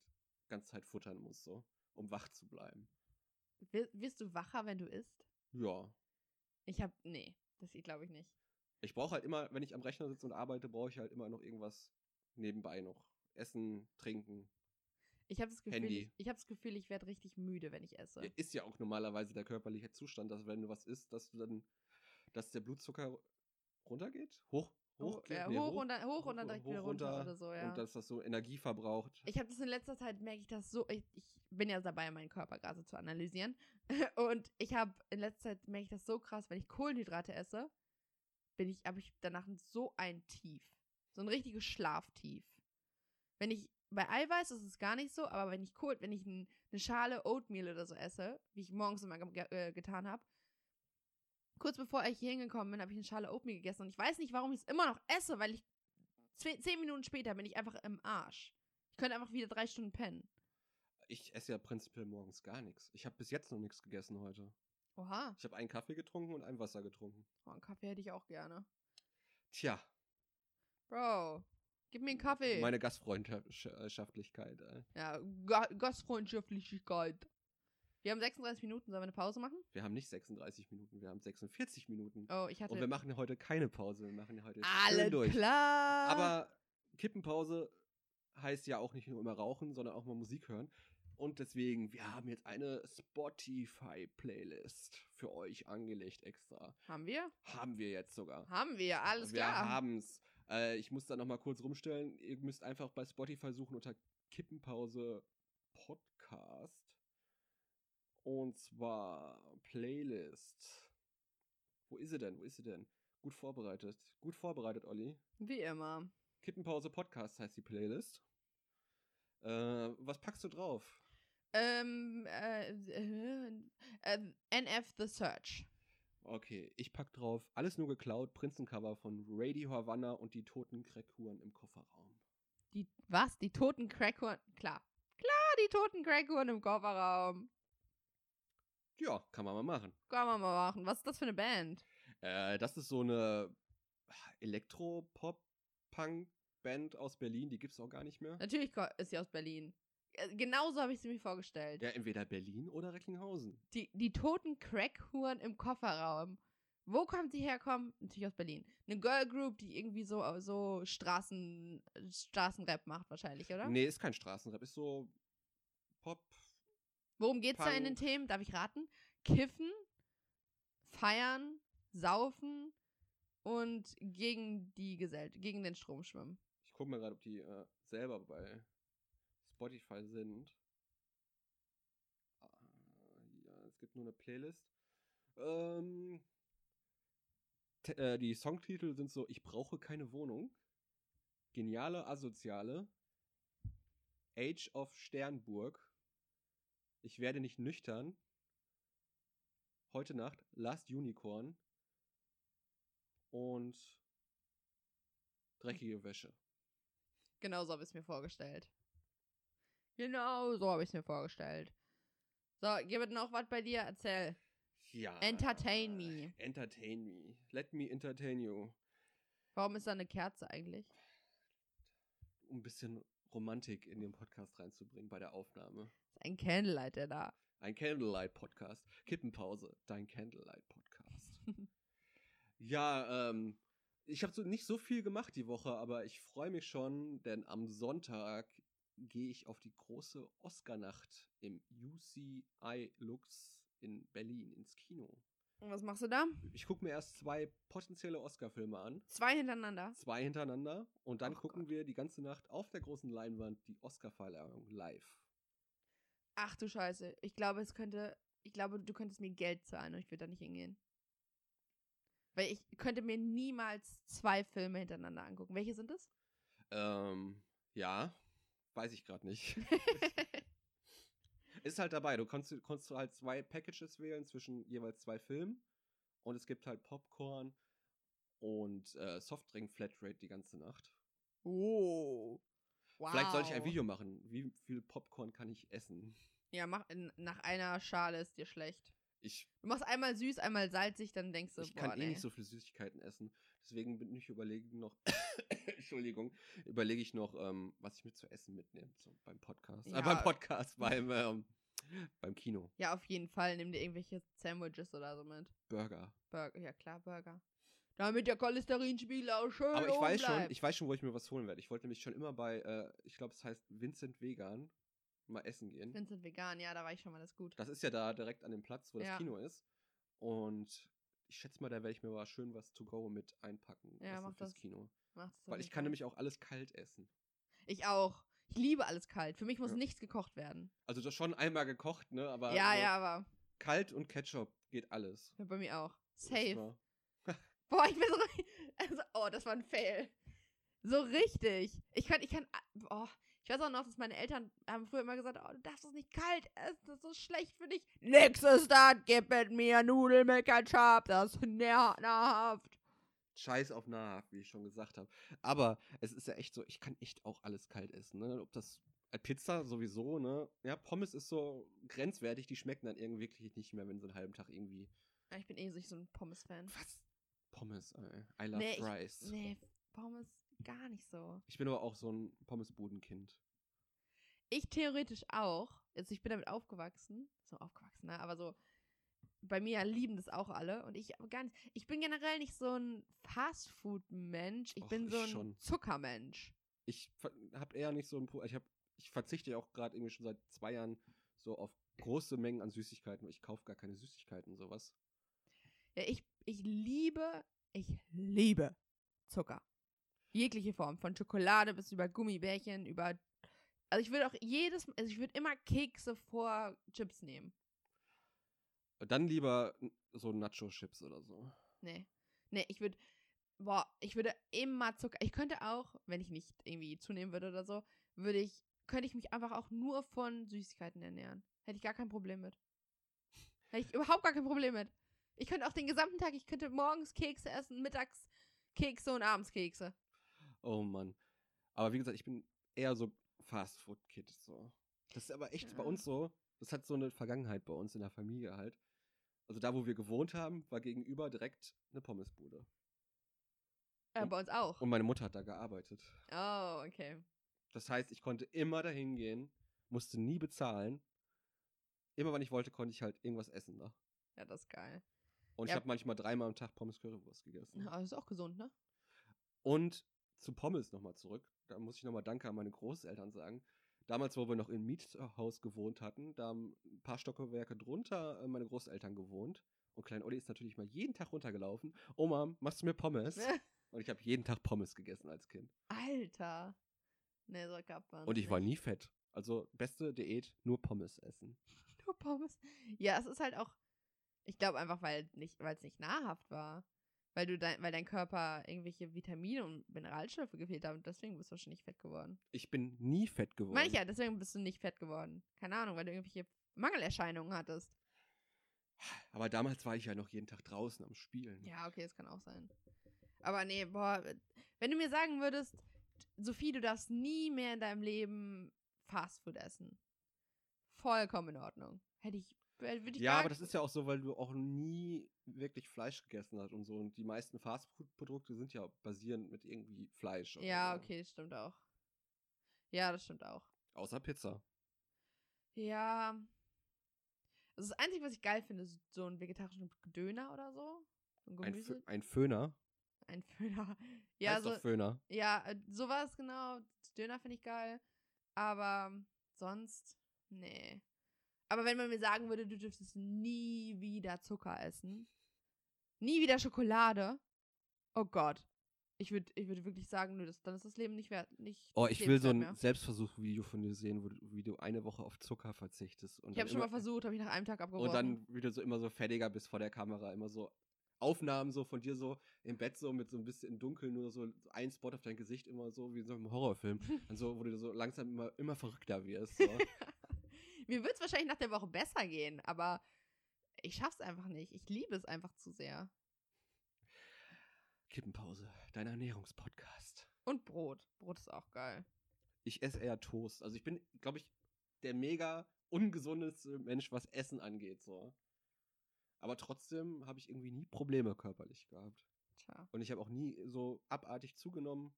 die ganze Zeit futtern muss, so, um wach zu bleiben. Wir, wirst du wacher, wenn du isst? Ja. Ich habe, nee, das glaube ich nicht. Ich brauche halt immer, wenn ich am Rechner sitze und arbeite, brauche ich halt immer noch irgendwas nebenbei noch. Essen, trinken, ich habe das Gefühl, Handy. Ich, ich habe das Gefühl, ich werde richtig müde, wenn ich esse. Ja, ist ja auch normalerweise der körperliche Zustand, dass wenn du was isst, dass du dann, dass der Blutzucker runtergeht, hoch, hoch, oh, ja, nee, hoch, hoch, und dann, hoch, hoch und dann direkt hoch, wieder runter, runter oder so, ja. Und dass das so Energie verbraucht. Ich habe das in letzter Zeit, merke ich das so, ich, ich bin ja dabei, meinen Körper gerade zu analysieren. Und ich habe in letzter Zeit, merke ich das so krass, wenn ich Kohlenhydrate esse, bin ich, habe ich danach so ein Tief. So ein richtiges Schlaftief. Wenn ich, bei Eiweiß ist es gar nicht so, aber wenn ich Kohl, wenn ich ein, eine Schale Oatmeal oder so esse, wie ich morgens immer ge- äh, getan habe, kurz bevor ich hier hingekommen bin, habe ich eine Schale Oatmeal gegessen und ich weiß nicht, warum ich es immer noch esse, weil ich zehn, zehn Minuten später bin ich einfach im Arsch. Ich könnte einfach wieder drei Stunden pennen. Ich esse ja prinzipiell morgens gar nichts. Ich habe bis jetzt noch nichts gegessen heute. Oha. Ich habe einen Kaffee getrunken und ein Wasser getrunken. Oh, einen Kaffee hätte ich auch gerne. Tja. Bro, gib mir einen Kaffee. Meine Gastfreundschaftlichkeit. Ey. Ja, Ga- Gastfreundschaftlichkeit. Wir haben sechsunddreißig Minuten. Sollen wir eine Pause machen? Wir haben nicht sechsunddreißig Minuten, wir haben sechsundvierzig Minuten. Oh, ich hatte... Und wir machen heute keine Pause, wir machen heute Alle schön durch. Alles klar. Aber Kippenpause heißt ja auch nicht nur immer rauchen, sondern auch mal Musik hören. Und deswegen, wir haben jetzt eine Spotify-Playlist für euch angelegt extra. Haben wir? Haben wir jetzt sogar. Haben wir, alles wir klar. Wir haben's. Äh, ich muss da nochmal kurz rumstellen. Ihr müsst einfach bei Spotify suchen unter Kippenpause Podcast. Und zwar Playlist. Wo ist sie denn? Wo ist sie denn? Gut vorbereitet. Gut vorbereitet, Olli. Wie immer. Kippenpause Podcast heißt die Playlist. Äh, was packst du drauf? Ähm, äh, äh, äh, N F The Search. Okay, ich pack drauf Alles nur geklaut, Prinzencover von Radio Havana und die toten Crackhuren im Kofferraum. Die, was? Die toten Crackhuren? Klar. Klar, die toten Crackhuren im Kofferraum. Ja, kann man mal machen. Kann man mal machen. Was ist das für eine Band? Äh, das ist so eine Elektro-Pop-Punk-Band aus Berlin. Die gibt's auch gar nicht mehr. Natürlich ist sie aus Berlin. Genauso habe ich sie mir vorgestellt. Ja, entweder Berlin oder Recklinghausen. Die, die toten Crackhuren im Kofferraum. Wo kommt sie herkommen? Natürlich aus Berlin. Eine Girlgroup, die irgendwie so, so Straßen, Straßenrap macht wahrscheinlich, oder? Nee, ist kein Straßenrap, ist so Pop. Worum geht's Punk. Da in den Themen? Darf ich raten? Kiffen, feiern, saufen und gegen die Gesell- gegen den Strom schwimmen. Ich gucke mal gerade, ob die äh, selber bei Spotify sind. Ja, es gibt nur eine Playlist. Ähm, t- äh, die Songtitel sind so: Ich brauche keine Wohnung. Geniale Asoziale, Age of Sternburg, Ich werde nicht nüchtern, Heute Nacht, Last Unicorn und Dreckige Wäsche. Genau so habe ich es mir vorgestellt. Genau so habe ich es mir vorgestellt. So, gibt noch was bei dir? Erzähl. Ja. Entertain me. Entertain me. Let me entertain you. Warum ist da eine Kerze eigentlich? Um ein bisschen Romantik in den Podcast reinzubringen bei der Aufnahme. Ist ein Candlelight, der da. Ein Candlelight-Podcast. Kippenpause, dein Candlelight-Podcast. Ja, ähm, ich habe so nicht so viel gemacht die Woche, aber ich freue mich schon, denn am Sonntag gehe ich auf die große Oscarnacht im U C I Lux in Berlin ins Kino. Und was machst du da? Ich gucke mir erst zwei potenzielle Oscar-Filme an. Zwei hintereinander? Zwei hintereinander. Und dann oh gucken Gott. wir die ganze Nacht auf der großen Leinwand die Oscar-Verleihung live. Ach du Scheiße. Ich glaube, es könnte, ich glaube, du könntest mir Geld zahlen und ich würde da nicht hingehen. Weil ich könnte mir niemals zwei Filme hintereinander angucken. Welche sind das? Ähm, ja, weiß ich gerade nicht. Ist halt dabei, du kannst, kannst halt zwei Packages wählen zwischen jeweils zwei Filmen und es gibt halt Popcorn und äh, Softdrink-Flatrate die ganze Nacht. Oh, wow. Vielleicht soll ich ein Video machen, wie viel Popcorn kann ich essen? Ja, mach, nach einer Schale ist dir schlecht. Ich, du machst einmal süß, einmal salzig, dann denkst du, ich boah, Ich kann nee. eh nicht so viele Süßigkeiten essen, deswegen bin ich überlegen noch, Entschuldigung, überlege ich noch, ähm, was ich mir zu essen mitnehme so beim Podcast, ja. äh, beim Podcast, beim, ähm, beim Kino. Ja, auf jeden Fall, nimm dir irgendwelche Sandwiches oder so mit. Burger. Burger, ja klar, Burger. Damit der Cholesterinspiegel auch schön Aber ich oben weiß bleibt. schon, ich weiß schon, wo ich mir was holen werde. Ich wollte nämlich schon immer bei, äh, ich glaube, es heißt Vincent Vegan, mal essen gehen. Vincent Vegan, ja, da war ich schon mal, das ist gut. Das ist ja da direkt an dem Platz, wo ja. das Kino ist. Und ich schätze mal, da werde ich mir mal schön was to go mit einpacken. Ja, mach das. Kino. Mach das Weil ich kann nämlich auch alles kalt essen. Ich auch. Ich liebe alles kalt. Für mich muss ja. nichts gekocht werden. Also das schon einmal gekocht, ne? Aber ja, also ja, aber kalt und Ketchup geht alles. Ja, bei mir auch. Safe. Boah, ich bin so richtig, also, oh, das war ein Fail. So richtig. Ich kann, ich kann, oh, ich weiß auch noch, dass meine Eltern haben früher immer gesagt, oh, du darfst es nicht kalt essen, das ist so schlecht für dich. Nix ist das, gib mit mir Nudeln mit Ketchup, das ist nahrhaft. Scheiß auf nahrhaft, wie ich schon gesagt habe. Aber es ist ja echt so, ich kann echt auch alles kalt essen, ne? Ob das, Pizza sowieso, ne? Ja, Pommes ist so grenzwertig, die schmecken dann irgendwie wirklich nicht mehr, wenn sie einen halben Tag irgendwie. Ich bin eh nicht so ein Pommes-Fan. Was? Pommes, ey. I love nee, fries. Ich, nee, Pommes gar nicht so. Ich bin aber auch so ein Pommesbudenkind. Ich theoretisch auch. Also ich bin damit aufgewachsen. So aufgewachsen, ne? Aber so, bei mir lieben das auch alle. Und ich aber gar nicht. Ich bin generell nicht so ein Fastfood-Mensch. Ich Och, bin so ich ein schon. Zuckermensch. Ich ver- hab eher nicht so ein... Pro- ich, hab, ich verzichte ja auch gerade irgendwie schon seit zwei Jahren so auf große Mengen an Süßigkeiten. Ich kaufe gar keine Süßigkeiten, sowas. Ja, ich, ich liebe, ich liebe Zucker. Jegliche Form, von Schokolade bis über Gummibärchen, über, also ich würde auch jedes, also ich würde immer Kekse vor Chips nehmen. Dann lieber so Nacho-Chips oder so. Nee, nee, ich würde, boah, ich würde immer Zucker, ich könnte auch, wenn ich nicht irgendwie zunehmen würde oder so, würde ich, könnte ich mich einfach auch nur von Süßigkeiten ernähren. Hätte ich gar kein Problem mit. Hätte ich überhaupt gar kein Problem mit. Ich könnte auch den gesamten Tag, ich könnte morgens Kekse essen, mittags Kekse und abends Kekse. Oh Mann. Aber wie gesagt, ich bin eher so Fast-Food-Kid. So. Das ist aber echt ja. bei uns so, das hat so eine Vergangenheit bei uns in der Familie halt. Also da, wo wir gewohnt haben, war gegenüber direkt eine Pommesbude. Ja, und, bei uns auch. Und meine Mutter hat da gearbeitet. Oh, okay. Das heißt, ich konnte immer dahin gehen, musste nie bezahlen. Immer, wenn ich wollte, konnte ich halt irgendwas essen da. Ja, das ist geil. Und ja. ich habe manchmal dreimal am Tag Pommes-Currywurst gegessen. Ja, das ist auch gesund, ne? Und zu Pommes nochmal zurück. Da muss ich nochmal Danke an meine Großeltern sagen. Damals, wo wir noch im Miethaus gewohnt hatten, da haben ein paar Stockwerke drunter meine Großeltern gewohnt. Und Klein Olli ist natürlich mal jeden Tag runtergelaufen. Oma, machst du mir Pommes? Und ich habe jeden Tag Pommes gegessen als Kind. Alter. Ne, so gab man. Und ich nicht. war nie fett. Also beste Diät, nur Pommes essen. Nur Pommes? Ja, es ist halt auch... Ich glaube einfach, weil es nicht, nicht nahrhaft war. Weil du dein, weil dein Körper irgendwelche Vitamine und Mineralstoffe gefehlt hat und deswegen bist du wahrscheinlich fett geworden. Ich bin nie fett geworden. Meine ich ja, deswegen bist du nicht fett geworden. Keine Ahnung, weil du irgendwelche Mangelerscheinungen hattest. Aber damals war ich ja noch jeden Tag draußen am Spielen. Ja, okay, das kann auch sein. Aber nee, boah, wenn du mir sagen würdest, Sophie, du darfst nie mehr in deinem Leben Fastfood essen. Vollkommen in Ordnung. Hätte ich, würde ich Ja, aber das ist ja auch so, weil du auch nie wirklich Fleisch gegessen hast und so. Und die meisten Fastfood-Produkte sind ja basierend mit irgendwie Fleisch. Ja, so. Okay, das stimmt auch. Ja, das stimmt auch. Außer Pizza. Ja. Also das Einzige, was ich geil finde, ist so ein vegetarischen Döner oder so. Ein Gemüse. Ein, F- ein Föhner. Ein Föhner. Ja, heißt so, doch Föhner. Ja, sowas genau. Döner finde ich geil. Aber sonst, nee. Aber wenn man mir sagen würde, du dürftest nie wieder Zucker essen, nie wieder Schokolade, oh Gott. Ich würde ich würd wirklich sagen, nö, das, dann ist das Leben nicht wert. Nicht oh, ich will so ein Selbstversuch-Video von dir sehen, wo du, wie du eine Woche auf Zucker verzichtest. Und ich habe schon mal versucht, habe ich nach einem Tag abgebrochen. Und dann wieder so immer so fertiger bist vor der Kamera, immer so Aufnahmen so von dir so im Bett so mit so ein bisschen Dunkeln, nur so ein Spot auf dein Gesicht immer so wie in so einem Horrorfilm. Und so, wo du so langsam immer, immer verrückter wirst. So. Mir wird es wahrscheinlich nach der Woche besser gehen, aber ich schaff's einfach nicht. Ich liebe es einfach zu sehr. Kippenpause, dein Ernährungspodcast. Und Brot. Brot ist auch geil. Ich esse eher Toast. Also ich bin, glaube ich, der mega ungesundeste Mensch, was Essen angeht. So. Aber trotzdem habe ich irgendwie nie Probleme körperlich gehabt. Tja. Und ich habe auch nie so abartig zugenommen.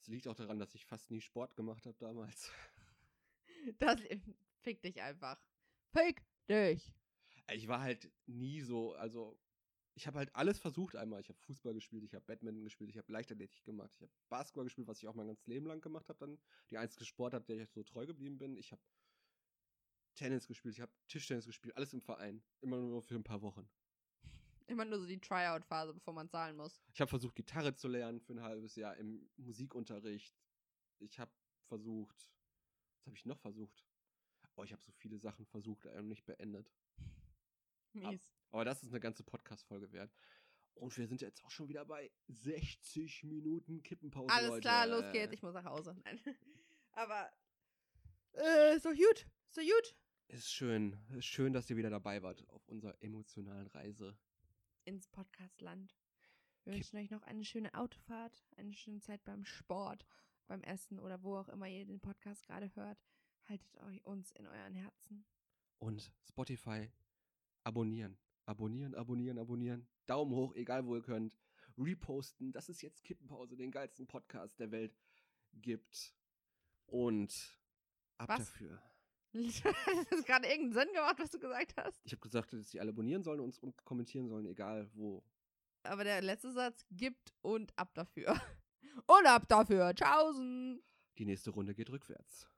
Es liegt auch daran, dass ich fast nie Sport gemacht habe damals. Das fick dich einfach. Fick dich. Ich war halt nie so, also ich habe halt alles versucht einmal. Ich habe Fußball gespielt, ich habe Badminton gespielt, ich habe Leichtathletik gemacht, ich habe Basketball gespielt, was ich auch mein ganzes Leben lang gemacht habe. Dann die einzige Sportart, der ich so treu geblieben bin. Ich habe Tennis gespielt, ich habe Tischtennis gespielt, alles im Verein. Immer nur für ein paar Wochen. Immer nur so die Tryout-Phase, bevor man zahlen muss. Ich habe versucht, Gitarre zu lernen für ein halbes Jahr im Musikunterricht. Ich habe versucht, was habe ich noch versucht? Oh, ich habe so viele Sachen versucht, aber nicht beendet. Mies. Aber das ist eine ganze Podcast-Folge wert. Und wir sind jetzt auch schon wieder bei sechzig Minuten Kippenpause. Alles Leute. Klar, los geht's, ich muss nach Hause. Nein. Aber äh, so gut, so gut. Ist schön, ist schön, dass ihr wieder dabei wart auf unserer emotionalen Reise ins Podcastland. Wir Kipp- wünschen euch noch eine schöne Autofahrt, eine schöne Zeit beim Sport, beim Essen oder wo auch immer ihr den Podcast gerade hört. Haltet euch uns in euren Herzen. Und Spotify. Abonnieren, abonnieren, abonnieren, abonnieren. Daumen hoch, egal wo ihr könnt. Reposten, dass es jetzt Kippenpause, den geilsten Podcast der Welt gibt. Und ab was? Dafür. Das ist gerade irgendeinen Sinn gemacht, was du gesagt hast. Ich habe gesagt, dass die alle abonnieren sollen und, und kommentieren sollen, egal wo. Aber der letzte Satz gibt und ab dafür. Und ab dafür. Tschaußen. Die nächste Runde geht rückwärts.